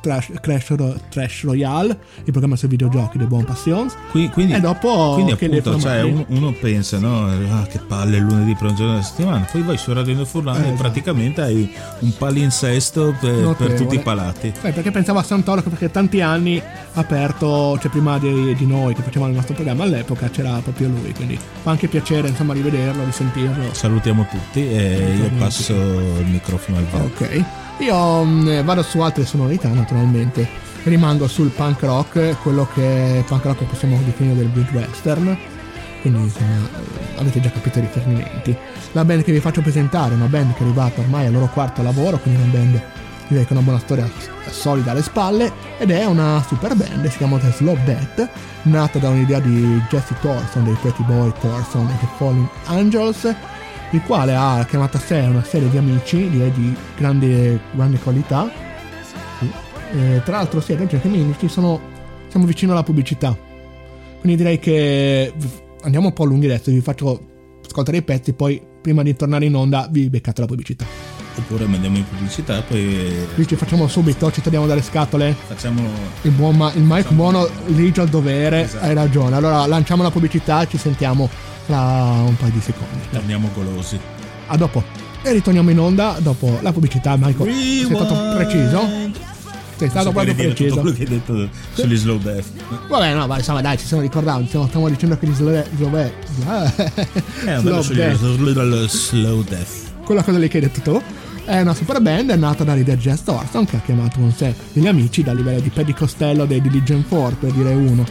Trash Royale, il programma sui videogiochi dei Buon Passions, e dopo quindi appunto, cioè, uno pensa, no, che palle, lunedì per un giorno della settimana, poi vai su Radio Furlane e praticamente hai un palinsesto per tutti i palati. Perché pensavo a Santoro, perché tanti anni ha aperto, cioè prima di noi che facevamo il nostro programma all'epoca c'era proprio lui, quindi fa anche piacere, insomma, rivederlo, risentirlo. Salutiamo tutti e io passo il microfono al bar. Ok, io vado su altre sonorità, naturalmente rimango sul punk rock, quello che punk rock possiamo definire del big western, quindi avete già capito i riferimenti. La band che vi faccio presentare è una band che è arrivata ormai al loro quarto lavoro, quindi una band direi che ha una buona storia solida alle spalle, ed è una super band, si chiama The Slow Death, nata da un'idea di Jesse Thorson dei Pretty Boy Thorson e The Fallen Angels, il quale ha chiamato a sé una serie di amici, direi di grande qualità. Sì. Tra l'altro sì, ad amici siamo vicino alla pubblicità, quindi direi che andiamo un po' lunghi adesso, vi faccio ascoltare i pezzi, poi prima di tornare in onda vi beccate la pubblicità. Oppure mandiamo in pubblicità, poi lì ci facciamo subito, ci togliamo dalle scatole. Facciamo il Mike Buono ligio al dovere, esatto. Hai ragione. Allora lanciamo la pubblicità, ci sentiamo tra un paio di secondi. Torniamo golosi. A dopo. E ritorniamo in onda dopo la pubblicità. Michael, sei stato preciso? Sei stato proprio preciso. Tutto quello che hai detto sugli Slow Death. Vabbè, no, ma insomma dai, ci siamo ricordati, stiamo dicendo che gli Slow Death. Slow Death. Quella cosa lì che hai detto tu. È una super band, è nata dall'idea Jess Thorson, che ha chiamato con sé degli amici dal livello di Paddy Costello dei Diligent Four, per dire uno,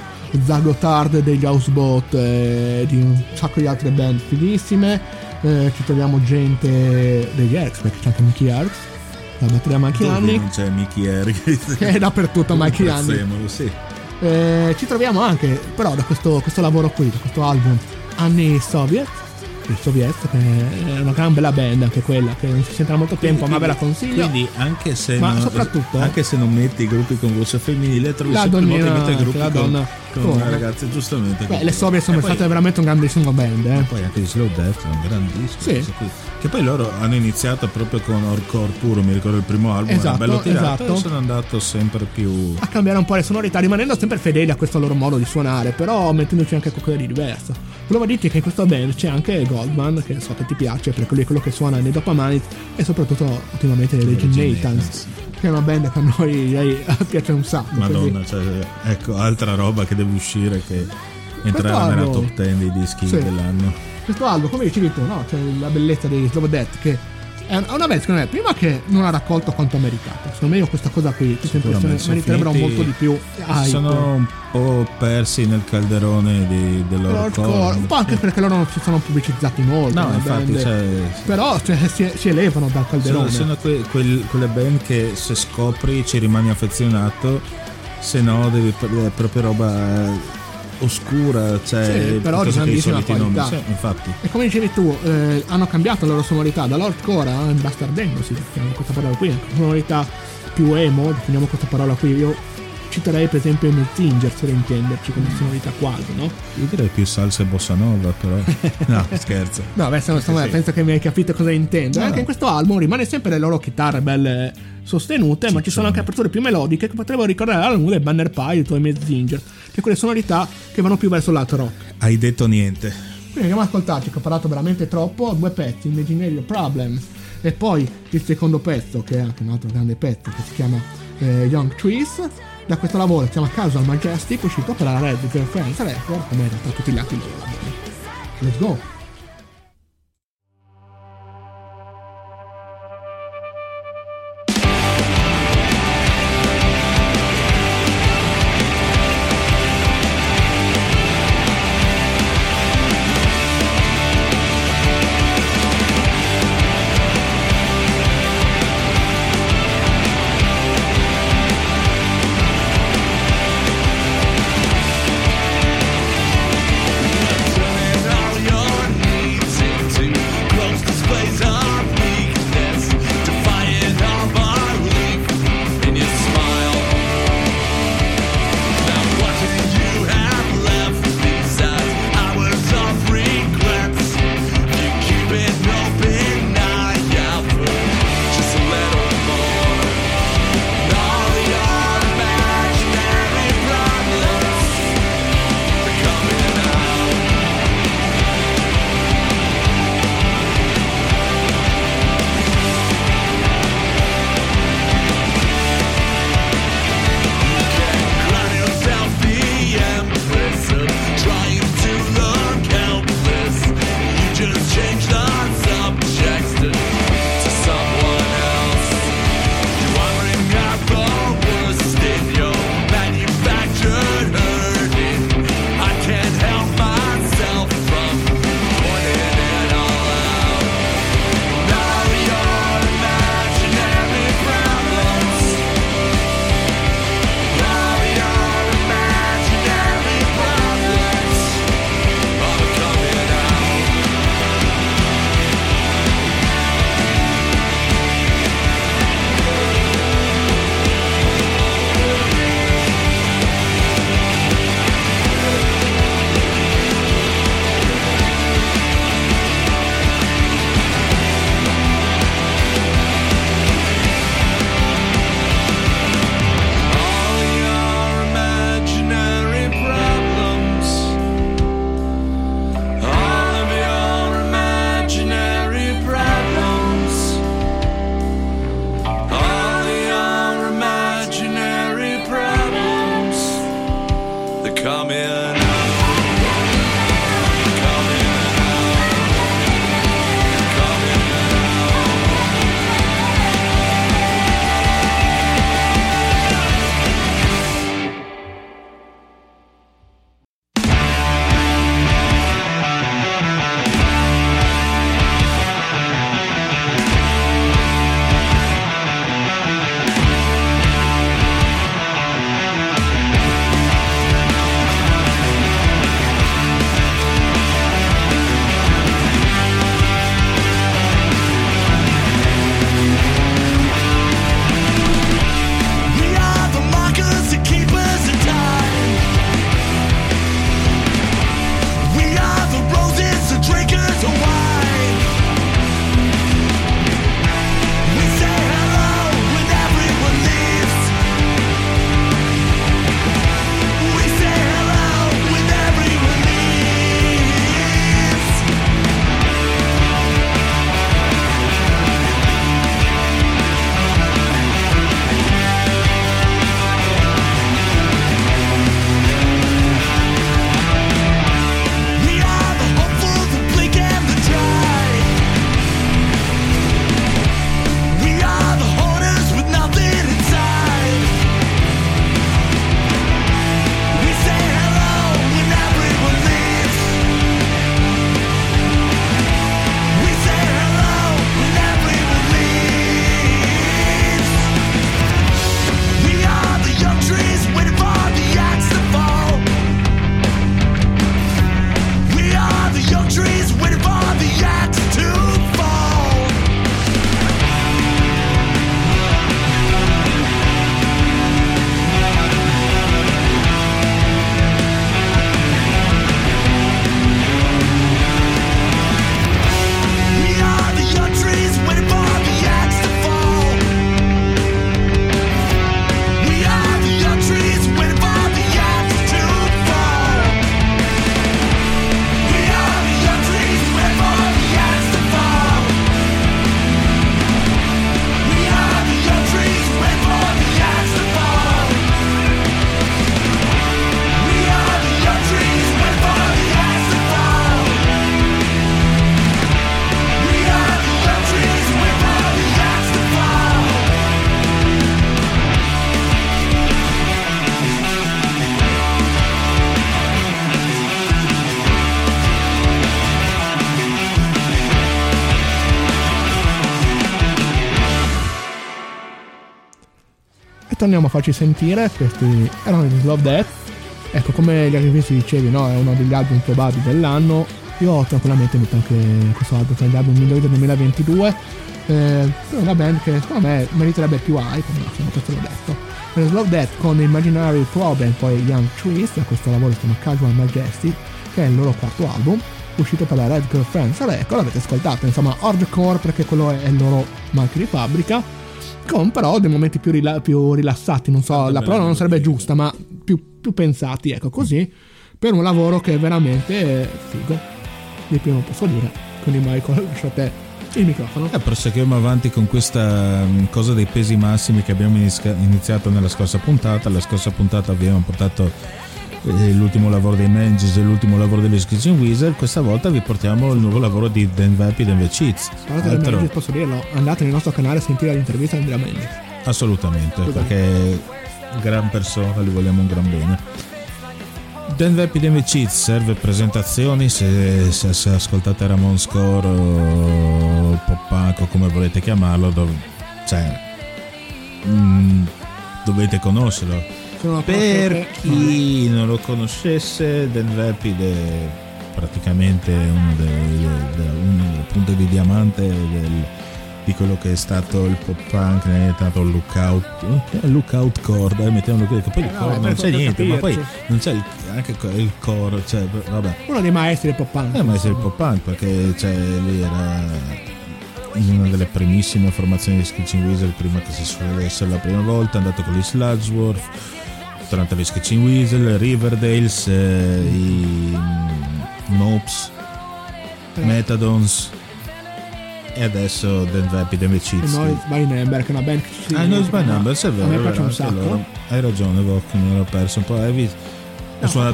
Zach Gotthard degli Houseboat, di un sacco di altre band fighissime. Ci troviamo gente degli Erics, perché c'è anche Mickey Erics, la batteria Mickey Anni. Non c'è Mickey Erics? È dappertutto Mickey Anni. Sì. Ci troviamo anche, però, da questo lavoro qui, da questo album, Anni Soviet. Il Soviet, che è una gran bella band anche quella, che non si sente da molto tempo, ma ve la consiglio. Quindi anche se non metti i gruppi con voce femminile, trovi sempre il modo di mettere i gruppi la donna con le ragazze, giustamente. Beh, le Soviet sono state veramente un grandissimo band. E poi anche i Slow Death sono un grandissimo. Sì. Che poi loro hanno iniziato proprio con hardcore puro, mi ricordo il primo album, esatto, era bello tirato, esatto. E sono andato sempre più a cambiare un po' le sonorità, rimanendo sempre fedeli a questo loro modo di suonare, però mettendoci anche qualcosa di diverso. Volevo dirti che in questa band c'è anche Goldman, che so che ti piace, perché lui è quello che suona nei Dopamine e soprattutto ultimamente le Legion Natans, che è una band che a noi piace un sacco. Madonna, cioè, ecco, altra roba che deve uscire, che entrerà nella top 10 dei dischi dell'anno. Questo album, come dicevi tu, no? C'è la bellezza dei Slow Death, che è una band, secondo me, prima che non ha raccolto quanto ha meritato. Secondo me io questa cosa qui, questa impressione, meriterebbero molto di più. Sono un po' persi nel calderone dell'hardcore. Un po' anche perché loro non si sono pubblicizzati molto. No, infatti, però si elevano dal calderone. Sono quelle band che se scopri ci rimani affezionato, se no devi perdere proprio roba oscura, sì, però di grandissima qualità. Sì, infatti. E come dicevi tu, hanno cambiato la loro sonorità dall'hardcore al bastard emo, sì, definiamo questa parola qui, sonorità più emo, definiamo questa parola qui. Io citerei per esempio Metzinger, per intenderci, come sonorità quasi, no? Io direi più salsa e bossa nova, però no, scherzo. No, beh, sì. Penso che mi hai capito cosa intendo. No. Anche in questo album rimane sempre le loro chitarre belle sostenute, ma ci sono anche aperture più melodiche che potrebbero ricordare l'album del Banner Pie e Metzinger, che quelle sonorità che vanno più verso il lato rock. Hai detto niente. Quindi andiamo ad ascoltarci, che ho parlato veramente troppo. Due pezzi, Imaginary Problem e poi il secondo pezzo, che è anche un altro grande pezzo, che si chiama Young Trees, da questo lavoro si chiama Casual Majestic, uscito per la Red Interference Record, come in realtà tutti gli altri lavori. Let's go. e torniamo a farci sentire. Questi erano gli Slow Death. Ecco, come gli arrivisti dicevi, no, è uno degli album probabli dell'anno. Io tranquillamente metto anche questo album tra gli album migliori del 2022. È una band che secondo me meriterebbe più hype, ma questo l'ho detto. The Slow Death con Imaginary Problem, poi Young Twist, questo lavoro si chiama Casual Majesty, che è il loro quarto album, uscito per la Red Girlfriends. Allora, ecco, l'avete ascoltato, insomma, hardcore, perché quello è il loro marchio di fabbrica, con però dei momenti più rilassati, non so, la parola non sarebbe giusta, ma più pensati, ecco, così, per un lavoro che è veramente figo. Di più non posso dire, quindi Michael, lascio a te il microfono. Proseguiamo avanti con questa cosa dei pesi massimi che abbiamo iniziato nella scorsa puntata. La scorsa puntata abbiamo portato l'ultimo lavoro dei Manges e l'ultimo lavoro degli Screeching Weasel. Questa volta vi portiamo il nuovo lavoro di Dan Vapi e Dan Vecchiz. Parlate dei Manges, posso dirlo? Andate nel nostro canale a sentire l'intervista di Andrea Manges. Assolutamente, perché gran persona, li vogliamo un gran bene. Dan Vapi e Dan Vecchiz serve presentazioni, se ascoltate Ramon Score o Poppaco, come volete chiamarlo, dovete conoscerlo. Per chi non lo conoscesse, Dan Vapi è praticamente uno delle punte di diamante di quello che è stato il pop punk, è stato il lookout core, dai, mettiamo che poi il core non c'è niente, capirci. Ma poi non c'è anche il core, cioè, vabbè. Uno dei maestri del pop punk. È maestro del pop punk, perché cioè, lui era in una delle primissime formazioni di Screeching Weasel, prima che si suonesse la prima volta, è andato con gli Sludgeworth, durante gli Screeching Weasel, Riverdales, i Mopes, Metadons. E adesso Dan Vapi e Dan Vecchiz. Noise by Number, che è una band che Noise by Number, è vero. A me piace un sacco. Loro. Hai ragione, Vocchi, mi ero perso un po'.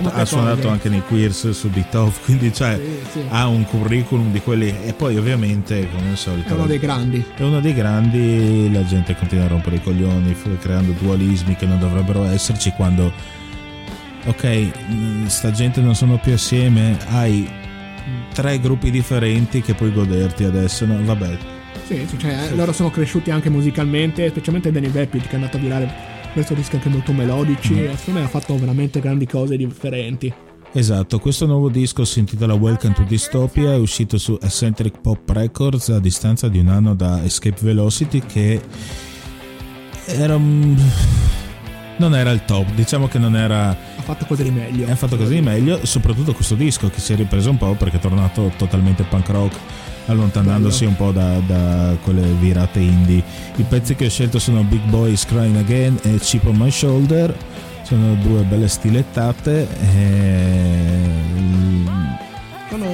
Ha suonato anche nei Queers su Beat Off, quindi cioè sì. Ha un curriculum di quelli. E poi ovviamente, come al solito, è uno dei grandi. È uno dei grandi, la gente continua a rompere i coglioni, creando dualismi che non dovrebbero esserci quando, ok, sta gente non sono più assieme, hai tre gruppi differenti che puoi goderti adesso, no? Vabbè. Sì, cioè, sì. Loro sono cresciuti anche musicalmente, specialmente Danny Vapi, che è andato a virare questo disco anche molto melodici, secondo me ha fatto veramente grandi cose differenti. Esatto, questo nuovo disco si intitola Welcome to Dystopia, è uscito su Eccentric Pop Records a distanza di un anno da Escape Velocity, che era non era il top, diciamo che non era. Ha fatto cose di meglio, soprattutto questo disco che si è ripreso un po', perché è tornato totalmente punk rock, allontanandosi un po' da quelle virate indie. I pezzi che ho scelto sono Big Boy Is Crying Again e Chip on My Shoulder, sono due belle stilettate.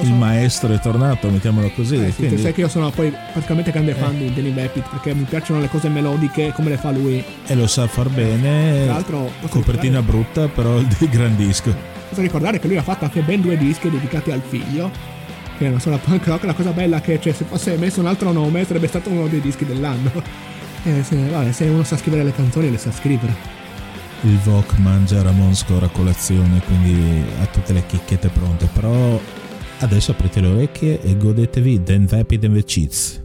Il maestro è tornato, mettiamolo così. Sì, quindi... Sai che io sono poi praticamente grande fan di Danny Vapi, perché mi piacciono le cose melodiche come le fa lui. E lo sa far bene. Tra l'altro, copertina brutta, però di gran disco. Posso ricordare che lui ha fatto anche ben 2 dischi dedicati al figlio, che è una sola punk rock. La cosa bella è che, cioè, se fosse messo un altro nome sarebbe stato uno dei dischi dell'anno. Se uno sa scrivere le canzoni, le sa scrivere. Il Voc mangia Ramon Score a colazione, quindi ha tutte le chicchette pronte, però. Adesso aprite le orecchie e godetevi Dan Vapi e Dan Vecchiz.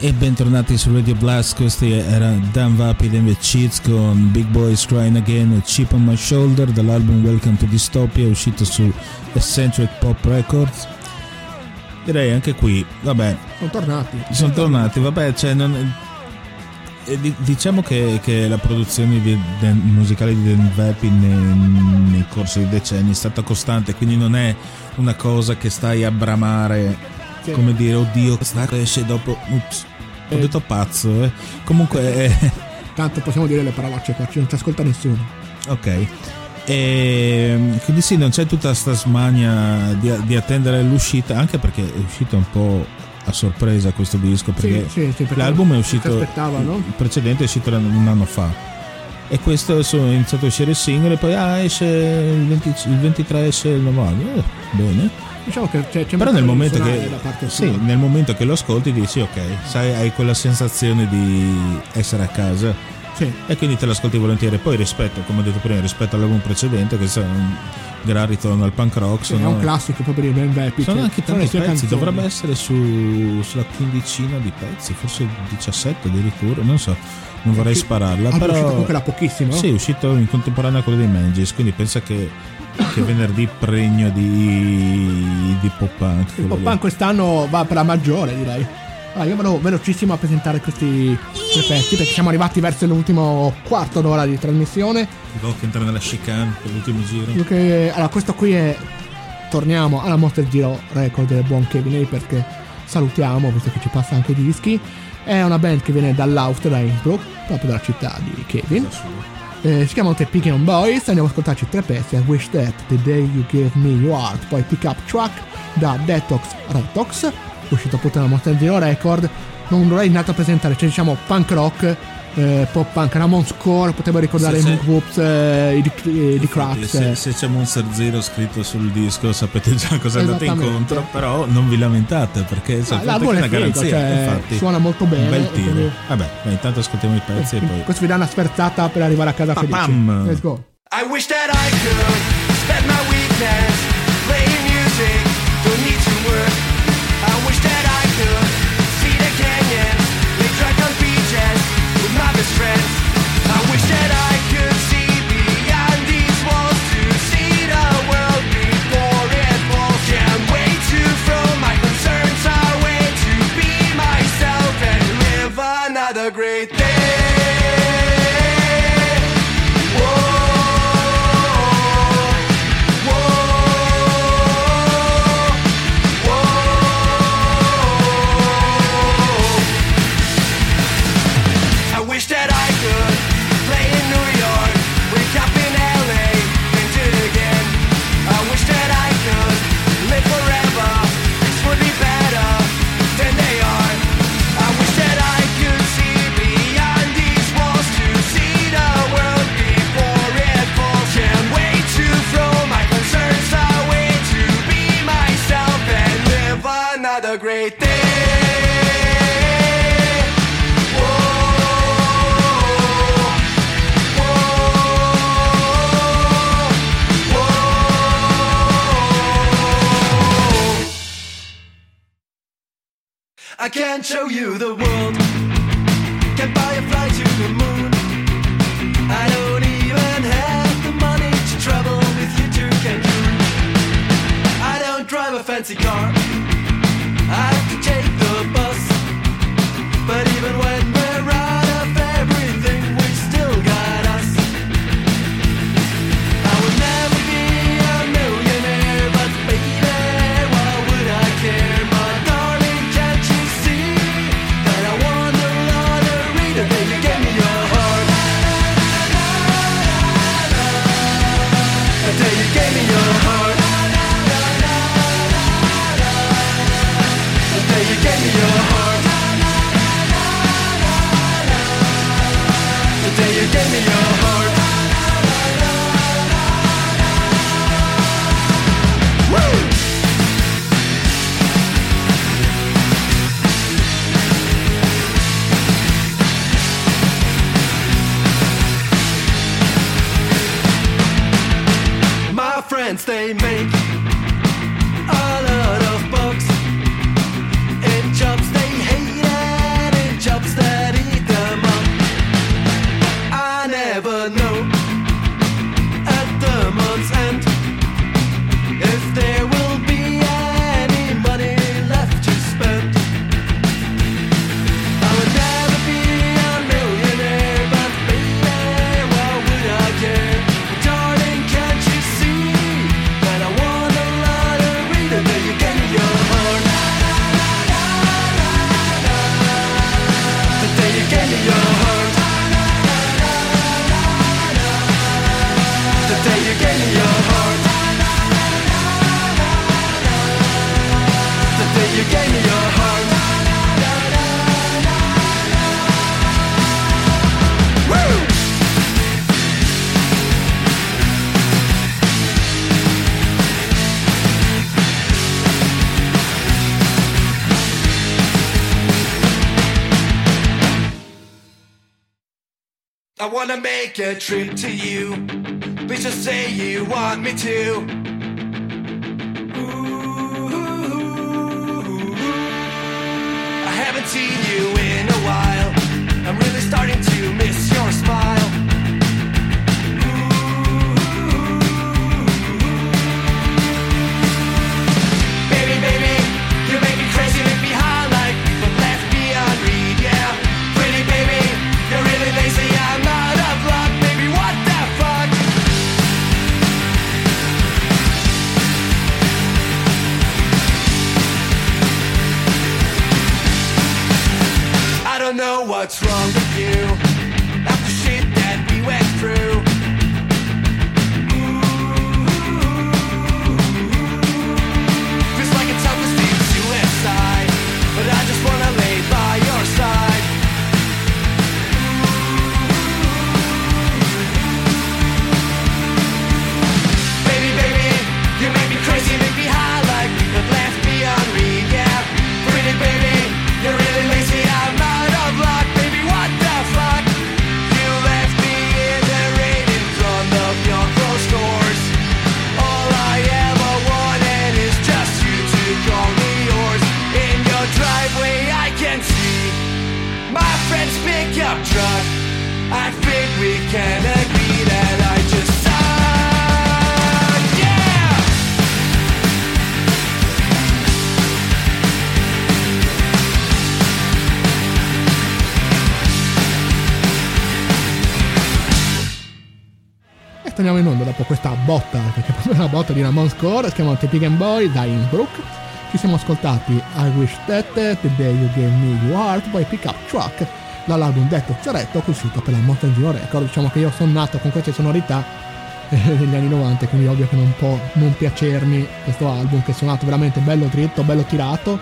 E bentornati su Radio Blast, questi erano Dan Vapid and the Cheats con Big Boys Crying Again, Chip on My Shoulder, dall'album Welcome to Dystopia, uscito su Eccentric Pop Records. Direi anche qui, vabbè. Sono tornati, vabbè, cioè non, diciamo che la produzione musicale di Dan Vapid nei corsi dei decenni è stata costante, quindi non è una cosa che stai a bramare, come dire, oddio, questa esce dopo, ups, ho detto pazzo, comunque tanto possiamo dire le parolacce qua, non ci ascolta nessuno, ok, quindi sì, non c'è tutta sta smania di attendere l'uscita, anche perché è uscito un po' a sorpresa questo disco, perché sì, l'album è uscito, no? Il precedente è uscito un anno fa e questo è iniziato a uscire il singolo e poi esce il 23 esce il 9 anno, bene. Diciamo che c'è però nel momento che nel momento che lo ascolti dici ok, sai, hai quella sensazione di essere a casa, sì, e quindi te l'ascolti volentieri. Poi rispetto, come ho detto prima, rispetto all'album precedente, che è un gran ritorno al punk rock, sono, è un classico proprio di Ben Vapid, sono anche tanti pezzi, canzoni. Dovrebbe essere sulla quindicina di pezzi, forse 17 addirittura, non so, non vorrei spararla, però è uscito comunque da pochissimo, sì, è uscito in contemporanea a quello dei Mangis, quindi pensa che venerdì pregno di pop punk. Il pop punk quest'anno va per la maggiore, direi. Allora, io vado velocissimo a presentare questi tre pezzi, perché siamo arrivati verso l'ultimo quarto d'ora di trasmissione. Devo che entrare nella chicane per l'ultimo giro. Allora, questo qui è, torniamo alla Monster Giro Record del buon Kevin A, perché salutiamo, visto che ci passa anche i dischi. È una band che viene dall'Austria, da Innsbruck, proprio dalla città di Kevin. Si chiamano The Picking Boys. Andiamo a ascoltarci tre pezzi: I Wish That, The Day You Gave Me Your Heart, poi Pick Up Truck da Detox Retox, uscito appunto dalla Monster Zero Record. Non dovrei andare a presentare, cioè diciamo punk rock, pop punk, era Monscore, potevo ricordare i Whoops, i Cracks. Se c'è Monster Zero scritto sul disco sapete già cosa andate incontro, però non vi lamentate perché sapete che è una garanzia, cioè, infatti suona molto bene, un bel tiro, quindi... vabbè, intanto ascoltiamo i pezzi e poi questo vi dà una sferzata per arrivare a casa felice. Let's go. I wish that I could spend my weekend playing music, don't need to work. I wish that I could see the canyons, they drag on beaches. great day. Whoa, whoa, whoa. I wish that I could play in New York, wake up in LA, and do it again. I wish that I could live forever, things would be better than they are. A great day. I can't show you the world, can't buy a flight to the moon. I don't even have the money to travel with you to Cancun. I don't drive a fancy car, I have to take the bus. But even when we're out of everything, we still got us. I would never be a millionaire, but baby, why would I care? My darling, can't you see that I won the lottery? That baby, give me your heart. That you gave me your heart. Give me your heart. Today you gave me your heart. Woo! My friends, they make a lot of bucks. Jobs they hate and in jobs that eat them up. I never know at the month's end if there will be any money left to spend. I would never be a millionaire, but baby, why would I care? Darling, can't you see that I won the lottery? That day you gave me your heart. Give me your heart. The day you gave me your heart. The day you gave me your heart. I wanna make a trip to you, please just say you want me to. Ooh, I haven't seen you in a while, I'm really starting to miss your smile. Ooh, baby, baby, you make me crazy, leave me high like people left beyond read, yeah. Pretty baby, you're really lazy, I'm not. I don't know what's wrong with you after shit that we went through. Ooh, feels like it's self esteem suicide, but I just wanna lay by your side. Ooh, baby, baby, you make me crazy, make me high like we could laugh beyond recap. Pretty baby, you're really lazy. I'm like, baby, what the fuck? You left me in the rain in front of your closed doors. All I ever wanted is just you to call me yours. In your driveway I can see my friend's pickup truck. I think we can agree that I just suck, yeah! torniamo in onda dopo questa botta, perché è una botta di Ramon's Core, si chiama The Pig and Boy da Innsbruck. Ci siamo ascoltati I Wish That, The Day You Gave Me Your Heart, poi Pick Up Truck dall'album Detto Ceretto, uscito per la Montanjino Record. Diciamo che io sono nato con queste sonorità degli anni 90, quindi ovvio che non può non piacermi questo album, che è suonato veramente bello dritto, bello tirato,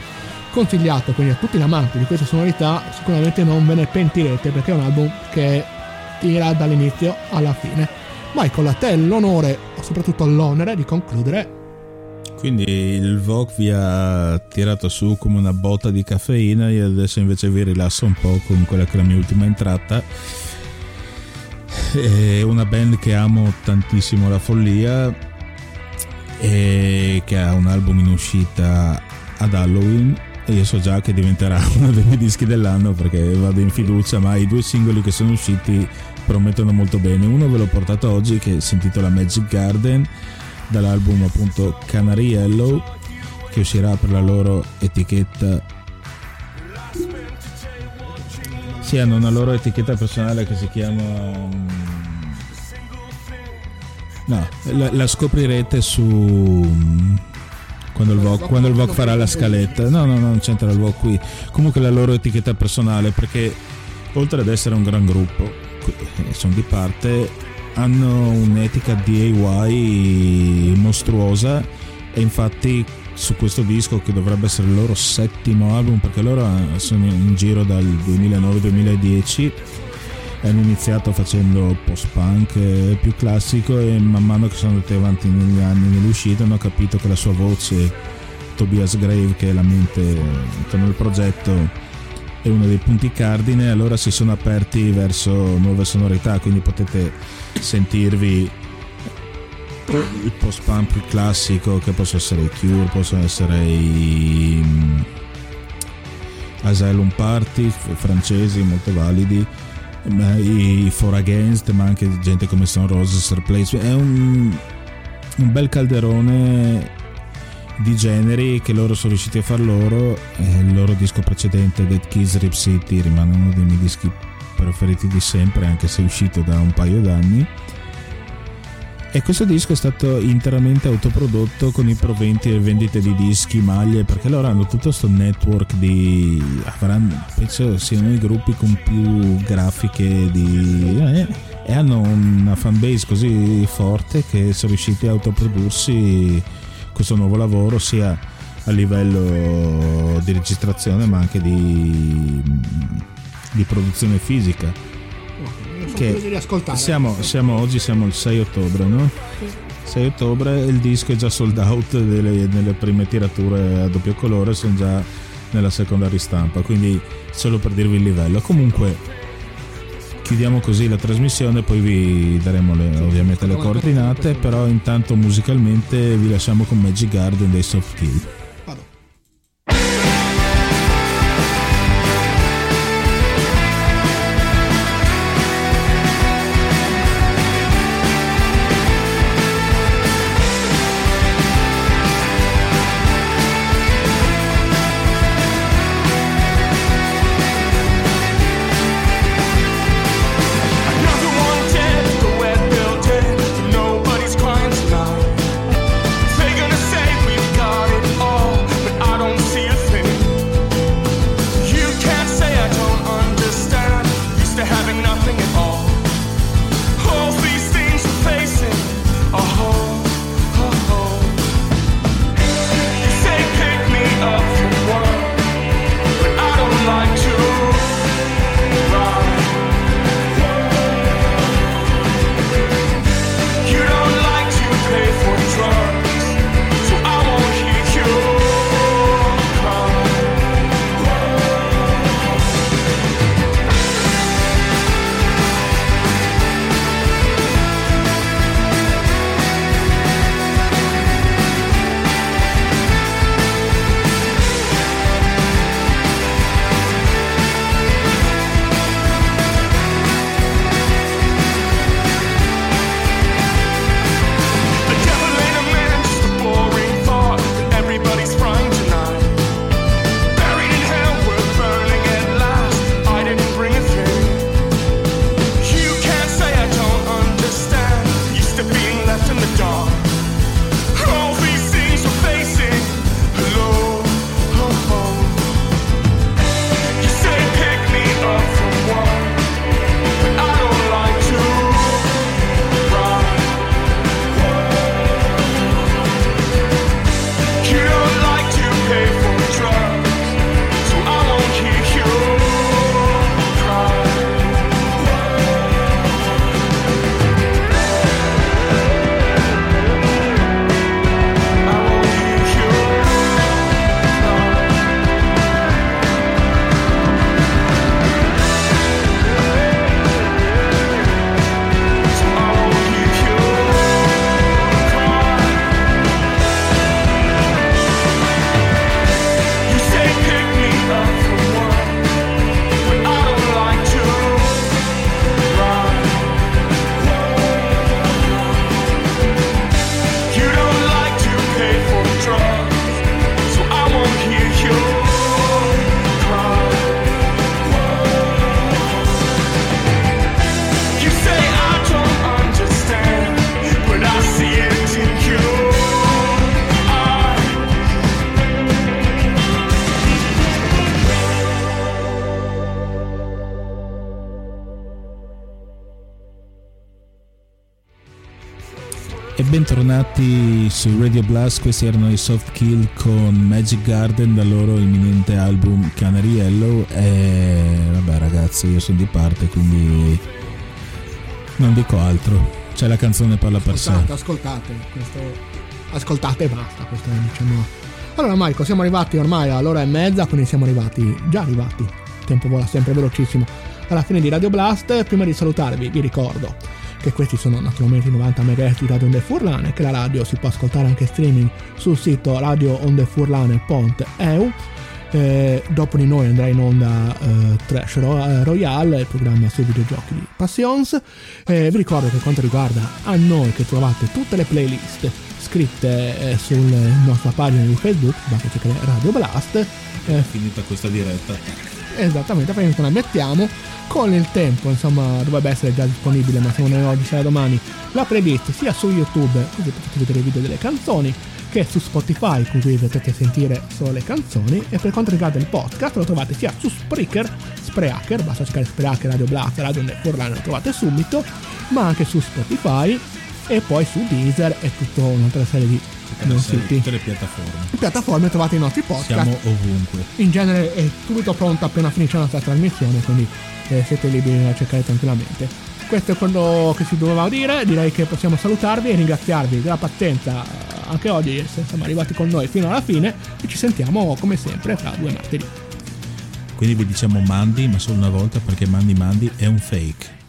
consigliato quindi a tutti gli amanti di queste sonorità. Sicuramente non ve ne pentirete, perché è un album che tira dall'inizio alla fine. Michael, a te l'onore, o soprattutto l'onere di concludere. Quindi il Vogue vi ha tirato su come una botta di caffeina, e adesso invece vi rilasso un po' con quella che è la mia ultima entrata. È una band che amo tantissimo la follia e che ha un album in uscita ad Halloween, e io so già che diventerà uno dei miei dischi dell'anno, perché vado in fiducia, ma i due singoli che sono usciti promettono molto bene. Uno ve l'ho portato oggi, che si intitola Magic Garden, dall'album appunto Canary Yellow, che uscirà per la loro etichetta, sì, hanno una loro etichetta personale che si chiama, no, la scoprirete su quando il Vogue farà la scaletta. No, non c'entra il Vogue qui. Comunque la loro etichetta personale, perché oltre ad essere un gran gruppo, sono di parte, hanno un'etica DIY mostruosa, e infatti su questo disco, che dovrebbe essere il loro settimo album, perché loro sono in giro dal 2009-2010, hanno iniziato facendo post-punk più classico, e man mano che sono andati avanti negli anni nell'uscita hanno capito che la sua voce, Tobias Grave, che è la mente intorno al progetto, è uno dei punti cardine. Allora si sono aperti verso nuove sonorità, quindi potete sentirvi il post-punk più classico, che possono essere i Cure, possono essere i Asylum Party francesi molto validi, i For Against, ma anche gente come Stone Roses, Replace. È un bel calderone di generi che loro sono riusciti a far loro. Il loro disco precedente, Dead Kiss Rip City, rimane uno dei miei dischi preferiti di sempre, anche se è uscito da un paio d'anni, e questo disco è stato interamente autoprodotto con i proventi e vendite di dischi, maglie, perché loro hanno tutto questo network di, avranno, penso siano i gruppi con più grafiche di, e hanno una fanbase così forte che sono riusciti a autoprodursi questo nuovo lavoro, sia a livello di registrazione ma anche di produzione fisica. Che siamo oggi, siamo il 6 ottobre, no? 6 ottobre, il disco è già sold out nelle prime tirature a doppio colore, sono già nella seconda ristampa, quindi solo per dirvi il livello. Comunque chiudiamo così la trasmissione, poi vi daremo ovviamente le coordinate, però intanto musicalmente vi lasciamo con Magic Garden dei Soft Kill. All E bentornati su Radio Blast, questi erano i Soft Kill con Magic Garden dal loro imminente album Canary Yellow. E vabbè ragazzi, io sono di parte, quindi non dico altro, cioè la canzone parla per sé. Ascoltate, ascoltate e basta, questo è, diciamo. Allora Marco, siamo arrivati ormai all'ora e mezza, quindi siamo arrivati, il tempo vola sempre velocissimo, alla fine di Radio Blast. Prima di salutarvi vi ricordo che questi sono naturalmente i 90 MHz di Radio Onda Furlane, che la radio si può ascoltare anche streaming sul sito radioondafurlane.eu. Dopo di noi andrà in onda Trash Royale, il programma sui videogiochi di Passions. Vi ricordo che quanto riguarda a noi, che trovate tutte le playlist scritte sulla nostra pagina di Facebook, andate a cercare Radio Blast. È finita questa diretta, esattamente, appena la mettiamo con il tempo, insomma dovrebbe essere già disponibile, ma se non è oggi sarà domani, la playlist sia su YouTube, così potete vedere i video delle canzoni, che su Spotify, così potete sentire solo le canzoni. E per quanto riguarda il podcast, lo trovate sia su Spreaker, basta cercare Spreaker Radio Blast, Radio Onda Furlane, lo trovate subito, ma anche su Spotify e poi su Deezer e tutta un'altra serie di tutte le piattaforme. Trovate i nostri podcast, siamo ovunque, in genere è subito pronta appena finisce la nostra trasmissione, quindi siete liberi da cercare tranquillamente. Questo è quello che si doveva dire. Direi che possiamo salutarvi e ringraziarvi della pazienza anche oggi, siamo arrivati con noi fino alla fine e ci sentiamo come sempre fra due martedì. Quindi vi diciamo Mandy, ma solo una volta, perché Mandy è un fake.